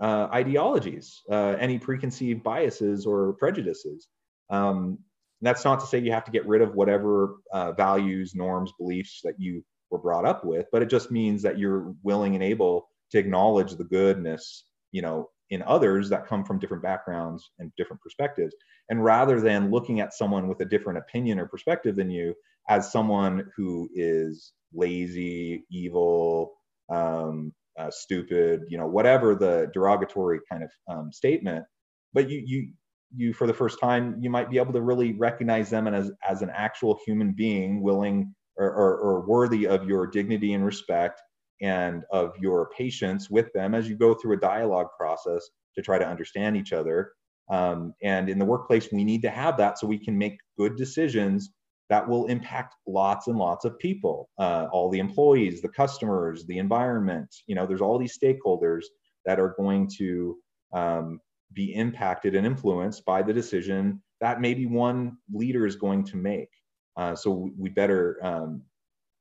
uh, ideologies, uh, any preconceived biases or prejudices. Um, that's not to say you have to get rid of whatever uh, values, norms, beliefs that you were brought up with, but it just means that you're willing and able to acknowledge the goodness, you know, in others that come from different backgrounds and different perspectives. And rather than looking at someone with a different opinion or perspective than you as someone who is lazy, evil, um, uh, stupid, you know, whatever the derogatory kind of um, statement. But you, you, you, for the first time, you might be able to really recognize them as, as an actual human being willing or, or, or worthy of your dignity and respect and of your patience with them as you go through a dialogue process to try to understand each other. Um, and in the workplace, we need to have that so we can make good decisions that will impact lots and lots of people, uh, all the employees, the customers, the environment. You know, there's all these stakeholders that are going to um, be impacted and influenced by the decision that maybe one leader is going to make. Uh, so we better um,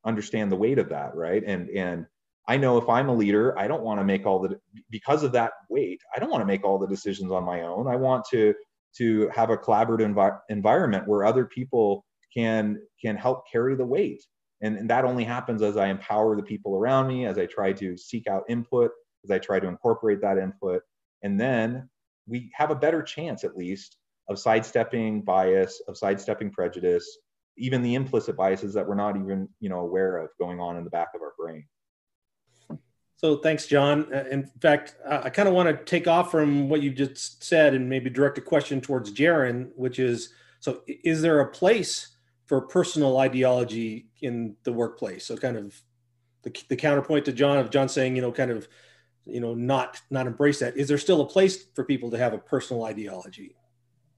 understand the weight of that, right? And and I know if I'm a leader, I don't want to make all the, because of that weight, I don't want to make all the decisions on my own. I want to, to have a collaborative envi- environment where other people can, can help carry the weight. And, and that only happens as I empower the people around me, as I try to seek out input, as I try to incorporate that input. And then we have a better chance, at least, of sidestepping bias, of sidestepping prejudice, even the implicit biases that we're not even, you know, aware of going on in the back of our brain. So thanks, John. Uh, in fact, uh, I kind of want to take off from what you just said and maybe direct a question towards Jaron, which is, so is there a place for personal ideology in the workplace? So kind of the, the counterpoint to John, of John saying, you know, kind of, you know, not, not embrace that. Is there still a place for people to have a personal ideology?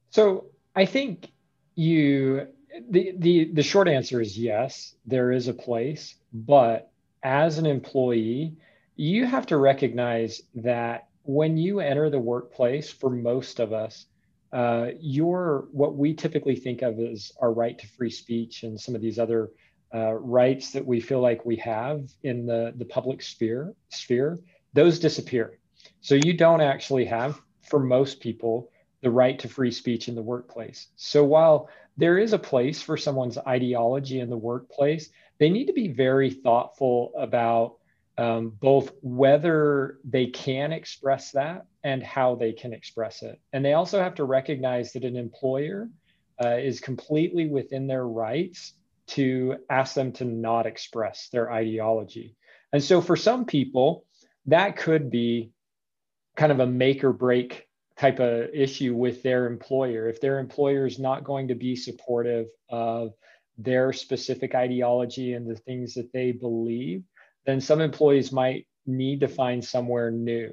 So I think you, the, the, the short answer is yes, there is a place, but as an employee, you have to recognize that when you enter the workplace, for most of us, uh, your, what we typically think of as our right to free speech and some of these other uh, rights that we feel like we have in the, the public sphere, sphere, those disappear. So you don't actually have, for most people, the right to free speech in the workplace. So while there is a place for someone's ideology in the workplace, they need to be very thoughtful about Um, both whether they can express that and how they can express it. And they also have to recognize that an employer uh, is completely within their rights to ask them to not express their ideology. And so for some people, that could be kind of a make or break type of issue with their employer. If their employer is not going to be supportive of their specific ideology and the things that they believe, then some employees might need to find somewhere new.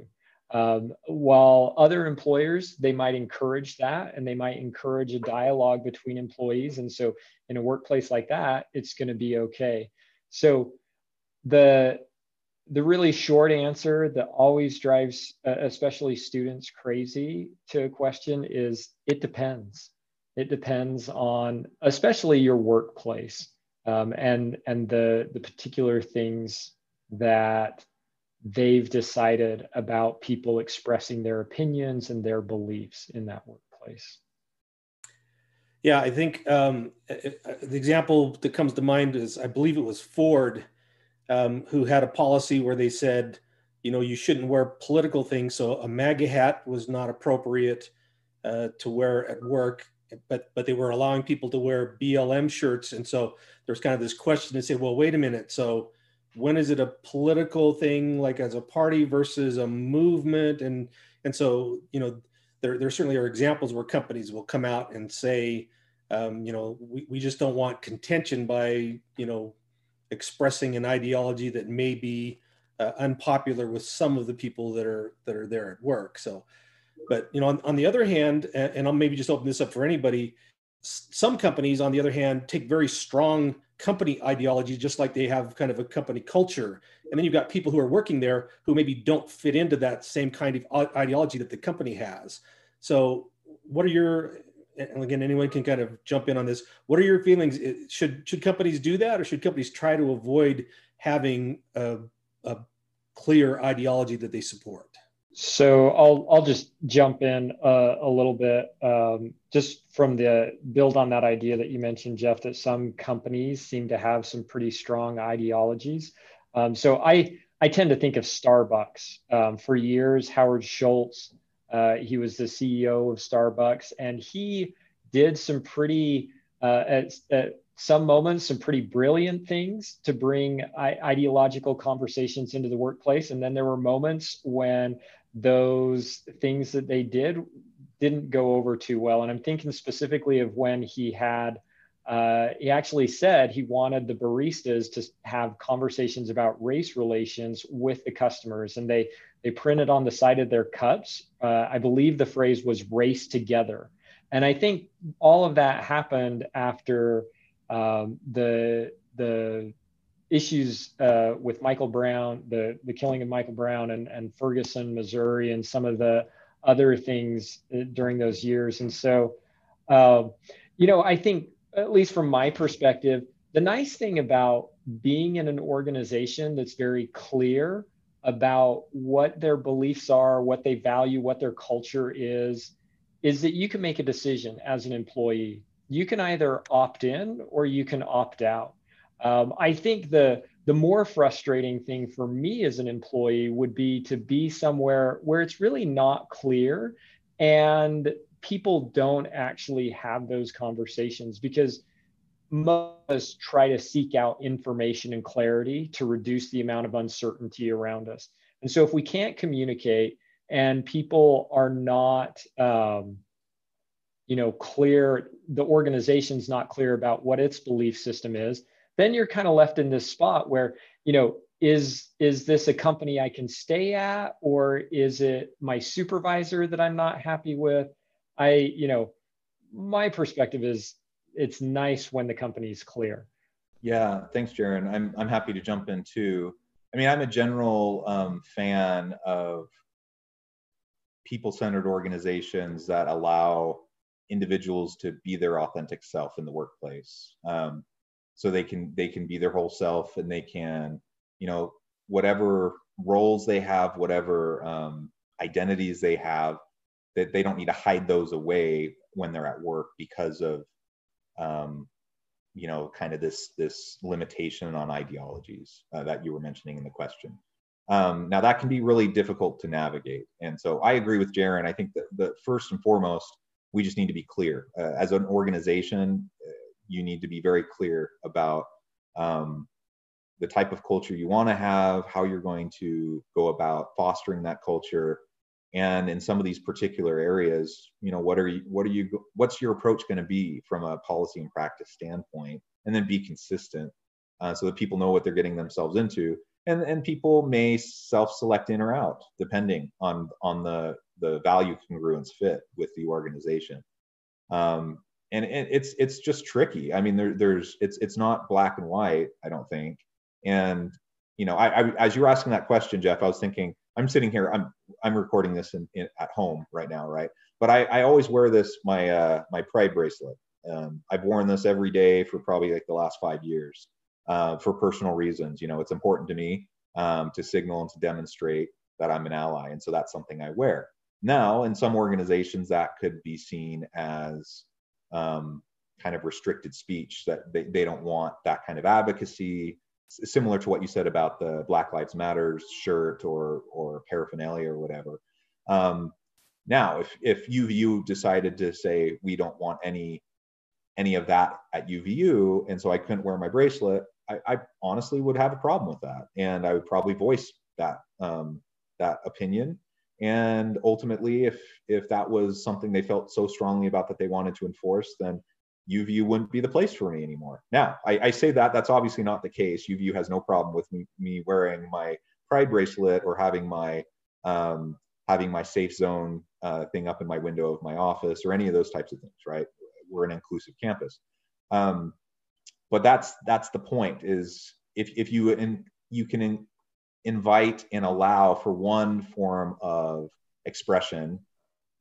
Um, while other employers, they might encourage that and they might encourage a dialogue between employees. And so in a workplace like that, it's gonna be okay. So the, the really short answer that always drives, uh, especially students crazy to a question is, it depends. It depends on, especially your workplace um, and, and the, the particular things that they've decided about people expressing their opinions and their beliefs in that workplace. Yeah, I think um, the example that comes to mind is, I believe it was Ford um, who had a policy where they said, you know, you shouldn't wear political things. So a MAGA hat was not appropriate uh, to wear at work, but but they were allowing people to wear B L M shirts. And so there's kind of this question to say, well, wait a minute. So when is it a political thing, like as a party versus a movement? And and so, you know, there, there certainly are examples where companies will come out and say, um, you know, we, we just don't want contention by, you know, expressing an ideology that may be uh, unpopular with some of the people that are that are there at work. So, but, you know, on, on the other hand, and I'll maybe just open this up for anybody, some companies, on the other hand, take very strong company ideology, just like they have kind of a company culture. And then you've got people who are working there who maybe don't fit into that same kind of ideology that the company has. So what are your, and again, anyone can kind of jump in on this, what are your feelings? Should should companies do that, or should companies try to avoid having a, a clear ideology that they support? So I'll I'll just jump in uh, a little bit, um, just from the build on that idea that you mentioned, Jeff, that some companies seem to have some pretty strong ideologies. Um, so I, I tend to think of Starbucks. Um, for years, Howard Schultz, uh, he was the C E O of Starbucks, and he did some pretty, uh, at, at some moments, some pretty brilliant things to bring ideological conversations into the workplace. And then there were moments when those things that they did didn't go over too well. And I'm thinking specifically of when he had, uh, he actually said he wanted the baristas to have conversations about race relations with the customers. And they, they printed on the side of their cups, uh, I believe the phrase was race together. And I think all of that happened after Um, the the issues uh, with Michael Brown, the, the killing of Michael Brown and, and Ferguson, Missouri, and some of the other things during those years. And so, uh, you know, I think, at least from my perspective, the nice thing about being in an organization that's very clear about what their beliefs are, what they value, what their culture is, is that you can make a decision as an employee. You can either opt in or you can opt out. Um, I think the, the more frustrating thing for me as an employee would be to be somewhere where it's really not clear and people don't actually have those conversations, because most of us try to seek out information and clarity to reduce the amount of uncertainty around us. And so if we can't communicate and people are not, um, you know, clear, the organization's not clear about what its belief system is, then you're kind of left in this spot where, you know, is, is this a company I can stay at, or is it my supervisor that I'm not happy with? I, you know, my perspective is it's nice when the company's clear. Yeah, thanks, Jaron. I'm, I'm happy to jump in too. I mean, I'm a general um, fan of people-centered organizations that allow individuals to be their authentic self in the workplace, um, so they can they can be their whole self, and they can, you know, whatever roles they have, whatever um, identities they have, that they don't need to hide those away when they're at work because of, um, you know, kind of this this limitation on ideologies uh, that you were mentioning in the question. Um, now that can be really difficult to navigate, and so I agree with Jaron. I think that the first and foremost, we just need to be clear. Uh, as an organization, uh, you need to be very clear about um, the type of culture you want to have, how you're going to go about fostering that culture, and in some of these particular areas, you know, what are you, what are you, what's your approach going to be from a policy and practice standpoint, and then be consistent uh, so that people know what they're getting themselves into, and and people may self-select in or out depending on on the. the value congruence fit with the organization. Um, and, and it's it's just tricky. I mean, there, there's it's it's not black and white, I don't think. And, you know, I, I as you were asking that question, Jeff, I was thinking, I'm sitting here, I'm I'm recording this in, in at home right now, right? But I, I always wear this, my uh, my pride bracelet. Um, I've worn this every day for probably like the last five years uh, for personal reasons. You know, it's important to me um, to signal and to demonstrate that I'm an ally, and so that's something I wear. Now, in some organizations, that could be seen as um, kind of restricted speech, that they, they don't want that kind of advocacy, S- similar to what you said about the Black Lives Matter shirt or, or paraphernalia or whatever. Um, now, if, if U V U decided to say, we don't want any, any of that at U V U, and so I couldn't wear my bracelet, I, I honestly would have a problem with that. And I would probably voice that, um, that opinion. And ultimately, if if that was something they felt so strongly about that they wanted to enforce, then U V U wouldn't be the place for me anymore. Now, I, I say that, that's obviously not the case. U V U has no problem with me, me wearing my pride bracelet or having my um, having my safe zone uh, thing up in my window of my office or any of those types of things, right? We're an inclusive campus. Um, but that's that's the point, is if, if you, in, you can in, invite and allow for one form of expression,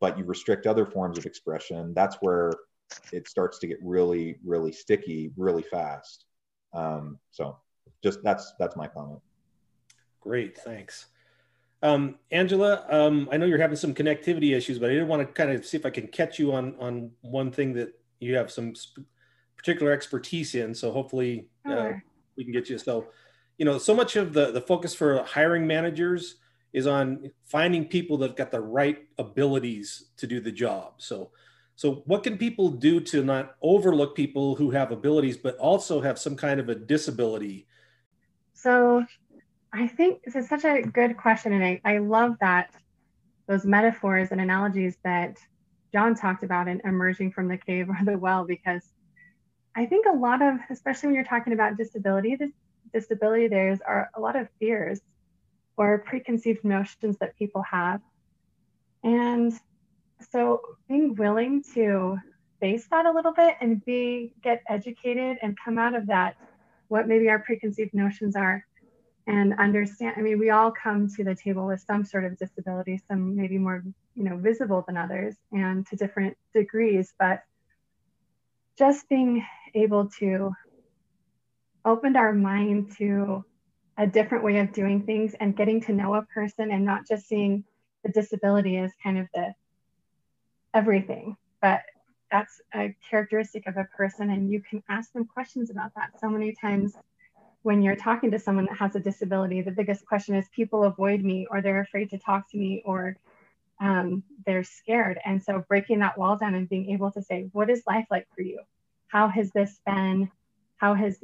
but you restrict other forms of expression, that's where it starts to get really, really sticky, really fast. Um, so just that's that's my comment. Great, thanks. Um, Angela, um, I know you're having some connectivity issues, but I did want to kind of see if I can catch you on, on one thing that you have some sp- particular expertise in. So hopefully uh, we can get you. So, you know, so much of the, the focus for hiring managers is on finding people that have got the right abilities to do the job. So So what can people do to not overlook people who have abilities, but also have some kind of a disability? So I think this is such a good question. And I, I love that those metaphors and analogies that John talked about in emerging from the cave or the well, because I think a lot of, especially when you're talking about disability, this disability, there's are a lot of fears or preconceived notions that people have. And so being willing to face that a little bit and be get educated and come out of that, what maybe our preconceived notions are, and understand, I mean, we all come to the table with some sort of disability, some maybe more, you know, visible than others and to different degrees, but just being able to open our mind to a different way of doing things and getting to know a person and not just seeing the disability as kind of the everything, but that's a characteristic of a person and you can ask them questions about that. So many times when you're talking to someone that has a disability, the biggest question is people avoid me or they're afraid to talk to me or um, they're scared. And so breaking that wall down and being able to say, what is life like for you? How has this been? How has,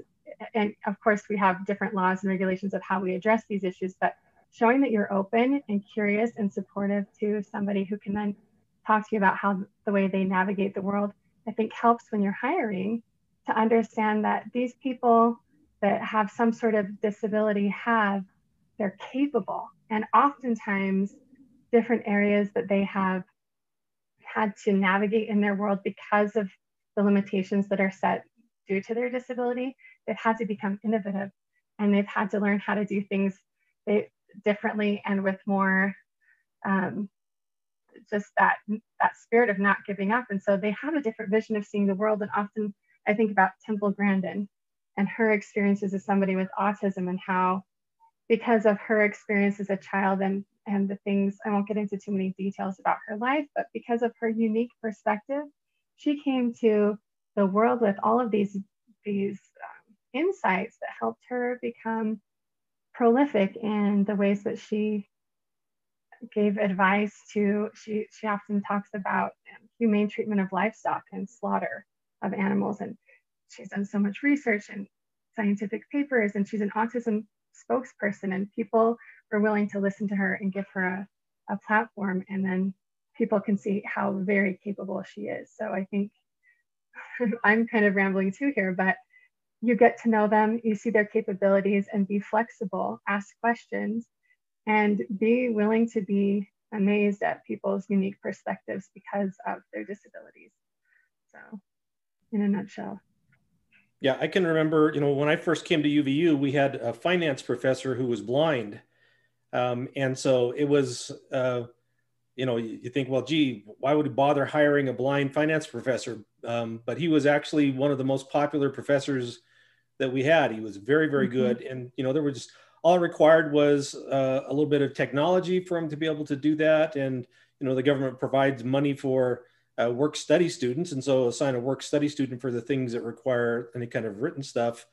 and of course we have different laws and regulations of how we address these issues, but showing that you're open and curious and supportive to somebody who can then talk to you about how the way they navigate the world, I think helps when you're hiring to understand that these people that have some sort of disability have, they're capable. And oftentimes different areas that they have had to navigate in their world because of the limitations that are set due to their disability, they've had to become innovative and they've had to learn how to do things they, differently and with more, um, just that, that spirit of not giving up. And so they have a different vision of seeing the world. And often I think about Temple Grandin and her experiences as somebody with autism and how, because of her experience as a child and, and the things, I won't get into too many details about her life, but because of her unique perspective, she came to the world with all of these, these um, insights that helped her become prolific in the ways that she gave advice to, she, she often talks about humane treatment of livestock and slaughter of animals. And she's done so much research and scientific papers, and she's an autism spokesperson, and people were willing to listen to her and give her a, a platform. And then people can see how very capable she is. So I think I'm kind of rambling too here, but you get to know them, you see their capabilities, and be flexible, ask questions, and be willing to be amazed at people's unique perspectives because of their disabilities. So in a nutshell. Yeah, I can remember, you know, when I first came to U V U, we had a finance professor who was blind. Um, and so it was, uh, you know, you think, well, gee, why would we bother hiring a blind finance professor? Um, but he was actually one of the most popular professors that we had. He was very, very mm-hmm. good. And, you know, there were just, all required was uh, a little bit of technology for him to be able to do that. And, you know, the government provides money for Uh, work study students, and so assign a work study student for the things that require any kind of written stuff.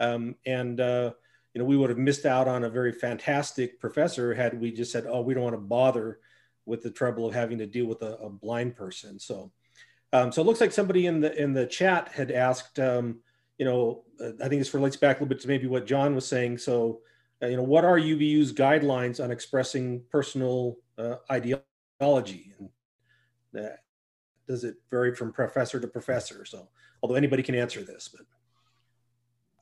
Um, and, uh, you know, we would have missed out on a very fantastic professor had we just said, oh, we don't want to bother with the trouble of having to deal with a, a blind person. So, um, so it looks like somebody in the in the chat had asked, um, you know, I think this relates back a little bit to maybe what John was saying. So, uh, you know, what are U V U's guidelines on expressing personal uh, ideology? And uh, does it vary from professor to professor? So, although anybody can answer this, but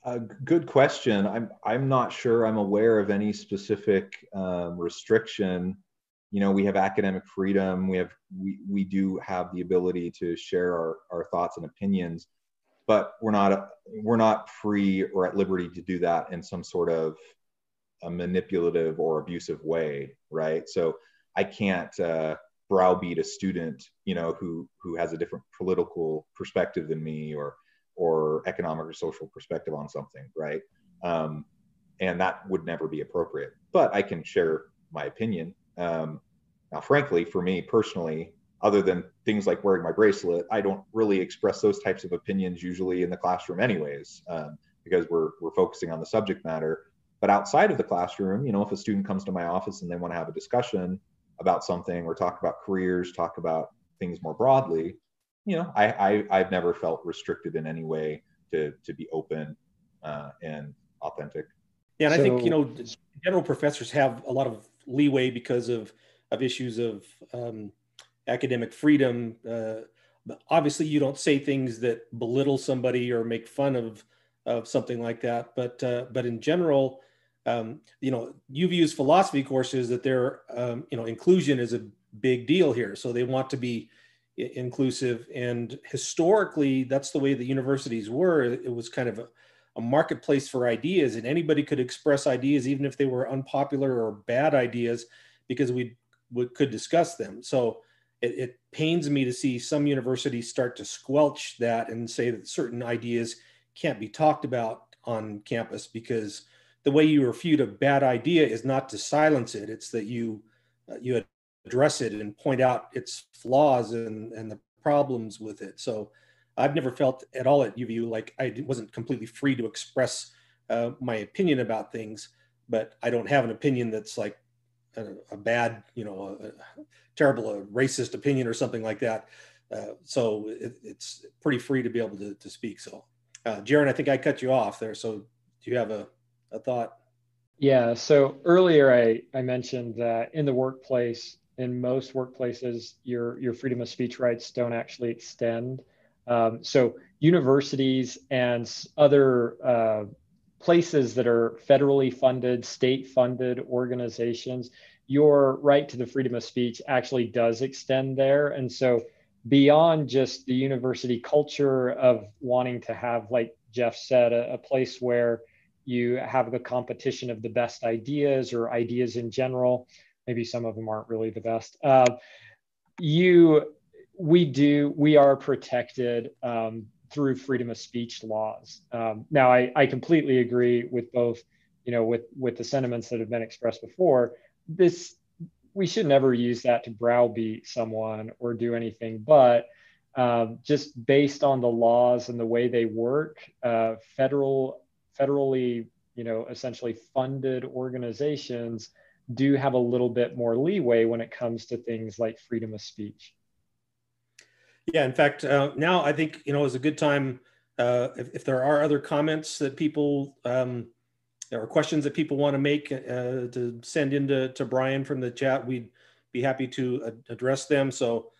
uh, good question. I'm I'm not sure I'm aware of any specific um, restriction. You know, we have academic freedom. We have we we do have the ability to share our our thoughts and opinions, but we're not we're not free or at liberty to do that in some sort of a manipulative or abusive way, right? So I can't. Uh, browbeat a student, you know, who who has a different political perspective than me, or or economic or social perspective on something, right? Um, and that would never be appropriate. But I can share my opinion. Um, now, frankly, for me personally, other than things like wearing my bracelet, I don't really express those types of opinions usually in the classroom, anyways, um, because we're we're focusing on the subject matter. But outside of the classroom, you know, if a student comes to my office and they want to have a discussion about something or talk about careers, talk about things more broadly, you know, I, I, I've never felt restricted in any way to, to be open uh, and authentic. Yeah, and so, I think, you know, general professors have a lot of leeway because of, of issues of um, academic freedom. Uh, but obviously, you don't say things that belittle somebody or make fun of of something like that. But uh, but in general, um, you know, U V U's philosophy courses that their um, you know, inclusion is a big deal here. So they want to be inclusive, and historically, that's the way the universities were. It was kind of a, a marketplace for ideas, and anybody could express ideas, even if they were unpopular or bad ideas, because we would, could discuss them. So it, it pains me to see some universities start to squelch that and say that certain ideas can't be talked about on campus, because the way you refute a bad idea is not to silence it. It's that you uh, you address it and point out its flaws and, and the problems with it. So I've never felt at all at U V U like I wasn't completely free to express uh, my opinion about things, but I don't have an opinion that's like a, a bad, you know, a, a terrible, a racist opinion or something like that. Uh, so it, it's pretty free to be able to, to speak. So, uh, Jaron, I think I cut you off there. So do you have a, a thought? Yeah. So earlier I, I mentioned that in the workplace, in most workplaces, your, your freedom of speech rights don't actually extend. Um, so universities and other uh, places that are federally funded, state funded organizations, your right to the freedom of speech actually does extend there. And so beyond just the university culture of wanting to have, like Jeff said, a, a place where you have the competition of the best ideas or ideas in general, maybe some of them aren't really the best, uh, you... We do, we are protected um, through freedom of speech laws. Um, now, I, I completely agree with both, you know, with, with the sentiments that have been expressed before. This, we should never use that to browbeat someone or do anything, but um, just based on the laws and the way they work, uh, federal, federally, you know, essentially funded organizations do have a little bit more leeway when it comes to things like freedom of speech. Yeah, in fact, uh, now I think, you know, is a good time uh, if, if there are other comments that people um, or questions that people want to make uh, to send into to Brian from the chat, we'd be happy to uh, address them. So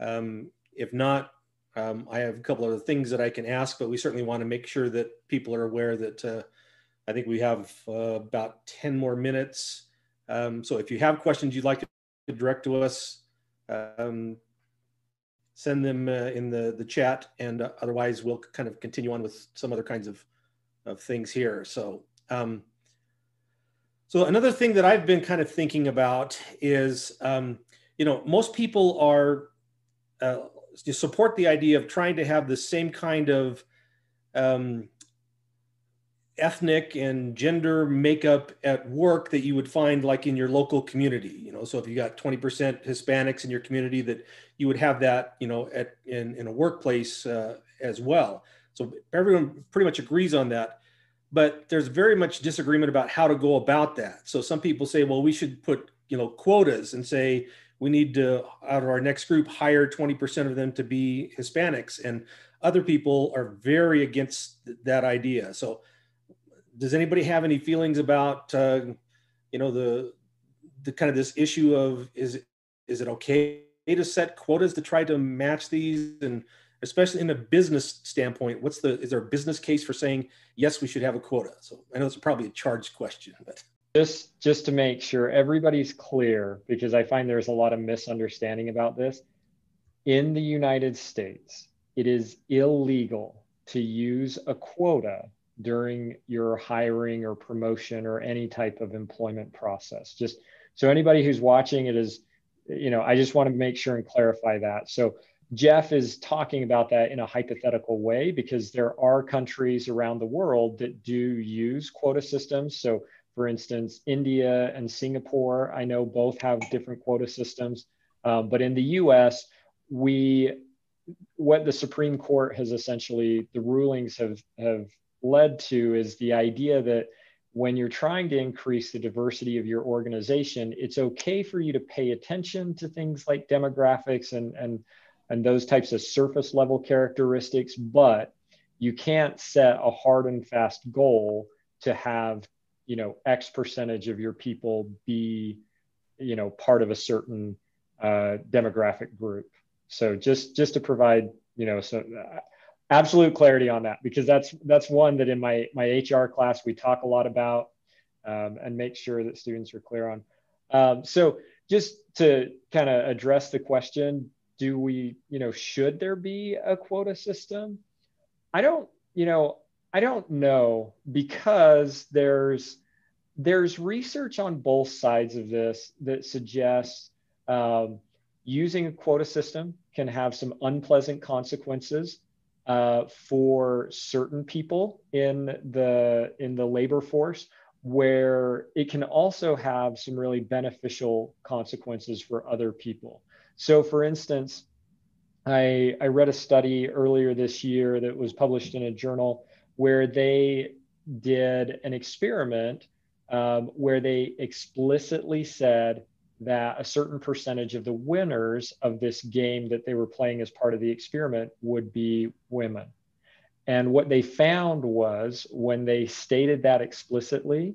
um, if not, um, I have a couple of things that I can ask, but we certainly want to make sure that people are aware that uh, I think we have uh, about ten more minutes. Um, so if you have questions you'd like to direct to us, um, send them uh, in the, the chat, and uh, otherwise we'll kind of continue on with some other kinds of, of things here. So, um, so another thing that I've been kind of thinking about is, um, you know, most people are, uh, support the idea of trying to have the same kind of um, ethnic and gender makeup at work that you would find like in your local community. You know, so if you got twenty percent Hispanics in your community, that you would have that, you know, at in, in a workplace uh, as well. So everyone pretty much agrees on that, but there's very much disagreement about how to go about that. So some people say, well, we should put, you know, quotas and say we need to, out of our next group, hire twenty percent of them to be Hispanics, and other people are very against th- that idea. So does anybody have any feelings about, uh, you know, the the kind of this issue of is is it okay to set quotas to try to match these, and especially in a business standpoint, what's the is there a business case for saying yes, we should have a quota? So I know it's probably a charged question, but just just to make sure everybody's clear, because I find there's a lot of misunderstanding about this. In the United States, it is illegal to use a quota during your hiring or promotion or any type of employment process. Just so anybody who's watching it is, you know, I just want to make sure and clarify that. So Jeff is talking about that in a hypothetical way, because there are countries around the world that do use quota systems. So for instance, India and Singapore, I know both have different quota systems, um, but in the U S, we, what the Supreme Court has essentially, the rulings have, have, led to is the idea that when you're trying to increase the diversity of your organization, it's okay for you to pay attention to things like demographics and, and and those types of surface level characteristics, but you can't set a hard and fast goal to have, you know, X percentage of your people be, you know, part of a certain uh, demographic group. So just, just to provide, you know, so absolute clarity on that, because that's, that's one that in my, my H R class, we talk a lot about um, and make sure that students are clear on. Um, so just to kind of address the question, do we, you know, should there be a quota system? I don't, you know, I don't know, because there's there's research on both sides of this that suggests um, using a quota system can have some unpleasant consequences uh, for certain people in the in the labor force, where it can also have some really beneficial consequences for other people. So, for instance, I, I read a study earlier this year that was published in a journal where they did an experiment um, where they explicitly said that a certain percentage of the winners of this game that they were playing as part of the experiment would be women. And what they found was when they stated that explicitly,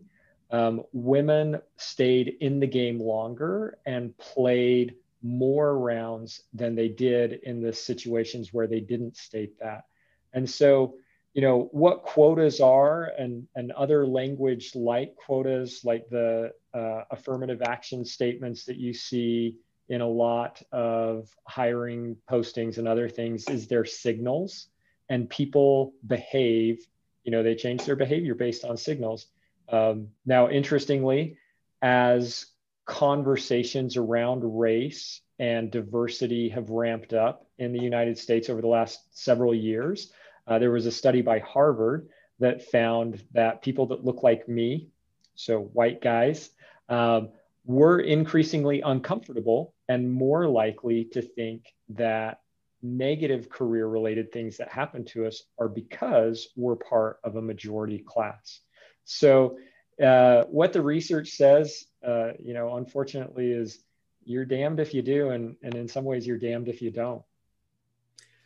um, women stayed in the game longer and played more rounds than they did in the situations where they didn't state that. And so, you know, what quotas are and, and other language like quotas, like the uh, affirmative action statements that you see in a lot of hiring postings and other things, is their signals, and people behave, you know, they change their behavior based on signals. Um, now, interestingly, as conversations around race and diversity have ramped up in the United States over the last several years. Uh, there was a study by Harvard that found that people that look like me, so white guys, um, were increasingly uncomfortable and more likely to think that negative career-related things that happen to us are because we're part of a majority class. So uh, what the research says, Uh, you know, unfortunately, is you're damned if you do, and and in some ways, you're damned if you don't.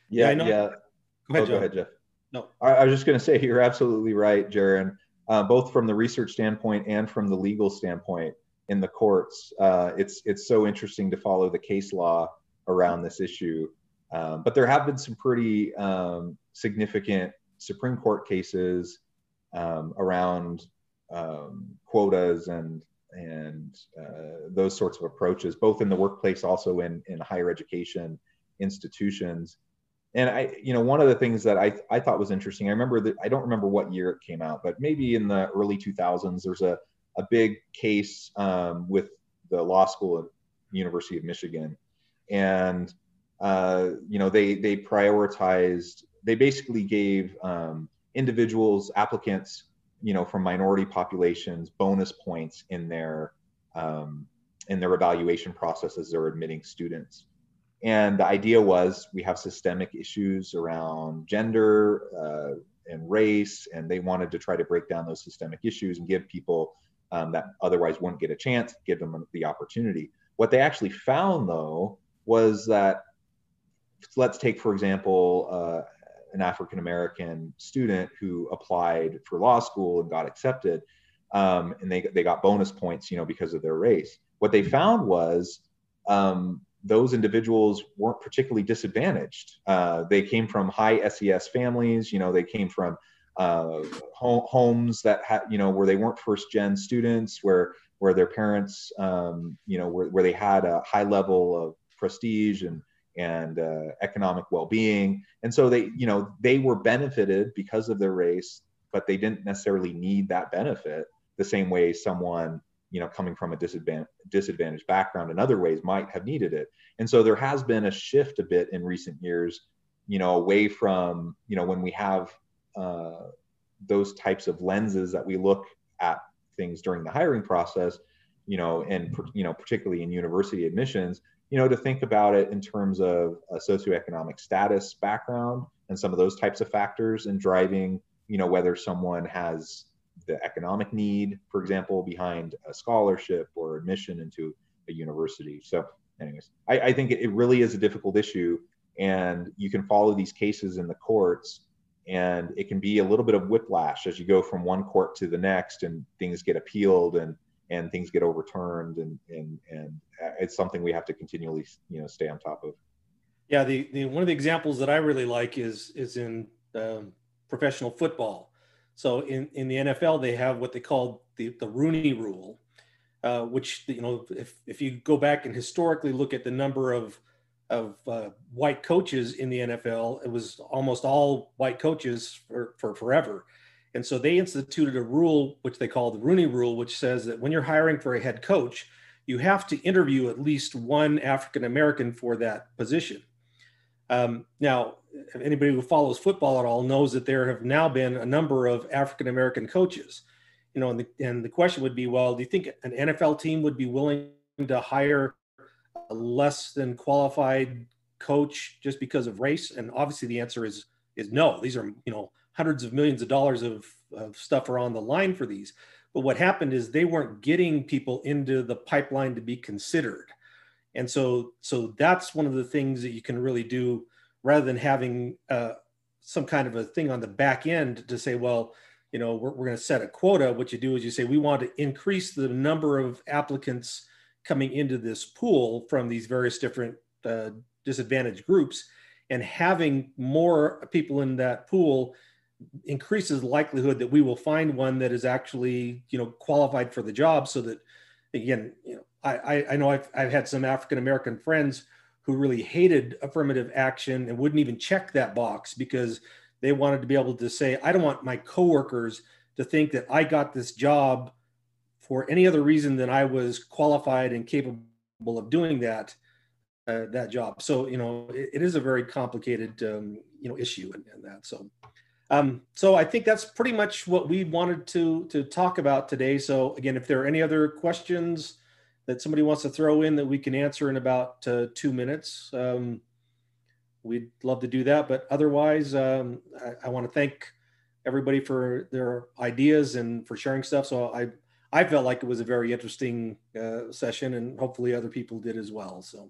Yeah, yeah. I know. yeah. Go ahead, oh, go ahead, Jeff. No, I, I was just going to say you're absolutely right, Jaron. Uh, both from the research standpoint and from the legal standpoint in the courts, uh, it's it's so interesting to follow the case law around this issue. Um, but there have been some pretty um, significant Supreme Court cases um, around um, quotas and. and uh, those sorts of approaches, both in the workplace, also in, in higher education institutions. And I, you know, one of the things that I, I thought was interesting, I remember that, I don't remember what year it came out, but maybe in the early two thousands, there's a, a big case um, with the law school at University of Michigan. And, uh, you know, they, they prioritized, they basically gave um, individuals, applicants, you know, from minority populations, bonus points in their um, in their evaluation process as they're admitting students. And the idea was we have systemic issues around gender uh, and race, and they wanted to try to break down those systemic issues and give people um, that otherwise wouldn't get a chance, give them the opportunity. What they actually found, though, was that, let's take, for example, uh, an African-American student who applied for law school and got accepted, um, and they, they got bonus points, you know, because of their race. What they found was um, those individuals weren't particularly disadvantaged. Uh, they came from high S E S families, you know, they came from uh, home, homes that had, you know, where they weren't first-gen students, where where their parents, um, you know, where, where they had a high level of prestige and and uh, economic well-being. And so they, you know, they were benefited because of their race, but they didn't necessarily need that benefit the same way someone, you know, coming from a disadvantage, disadvantaged background in other ways might have needed it. And so there has been a shift a bit in recent years, you know, away from, you know, when we have uh, those types of lenses that we look at things during the hiring process, you know, and, you know, particularly in university admissions, you know, to think about it in terms of a socioeconomic status, background, and some of those types of factors, and driving, you know, whether someone has the economic need, for example, behind a scholarship or admission into a university. So anyways, I, I think it really is a difficult issue. and you can follow these cases in the courts, and it can be a little bit of whiplash as you go from one court to the next, and things get appealed and and things get overturned, and and and it's something we have to continually, you know, stay on top of. Yeah, the, the one of the examples that I really like is is in um, professional football. So in in the N F L, they have what they call the the Rooney Rule, uh, which, you know, if if you go back and historically look at the number of of uh, white coaches in the N F L, it was almost all white coaches for, for forever. And so they instituted a rule, which they call the Rooney Rule, which says that when you're hiring for a head coach, you have to interview at least one African-American for that position. Um, now, anybody who follows football at all knows that there have now been a number of African-American coaches. You know, and the, and the question would be, well, do you think an N F L team would be willing to hire a less than qualified coach just because of race? And obviously the answer is is no. These are, you know, hundreds of millions of dollars of, of stuff are on the line for these. But what happened is they weren't getting people into the pipeline to be considered. And so so that's one of the things that you can really do, rather than having uh, some kind of a thing on the back end to say, well, you know, we're, we're going to set a quota. What you do is you say, we want to increase the number of applicants coming into this pool from these various different uh, disadvantaged groups, and having more people in that pool increases the likelihood that we will find one that is actually, you know, qualified for the job. So that, again, you know, I, I know I've, I've had some African-American friends who really hated affirmative action and wouldn't even check that box, because they wanted to be able to say, I don't want my coworkers to think that I got this job for any other reason than I was qualified and capable of doing that, uh, that job. So, you know, it, it is a very complicated, um, you know, issue in, in that. So, um, so I think that's pretty much what we wanted to, to talk about today. So again, if there are any other questions that somebody wants to throw in that we can answer in about uh, two minutes. Um, we'd love to do that, but otherwise, um, I, I want to thank everybody for their ideas and for sharing stuff. So I, I felt like it was a very interesting uh, session, and hopefully other people did as well. So.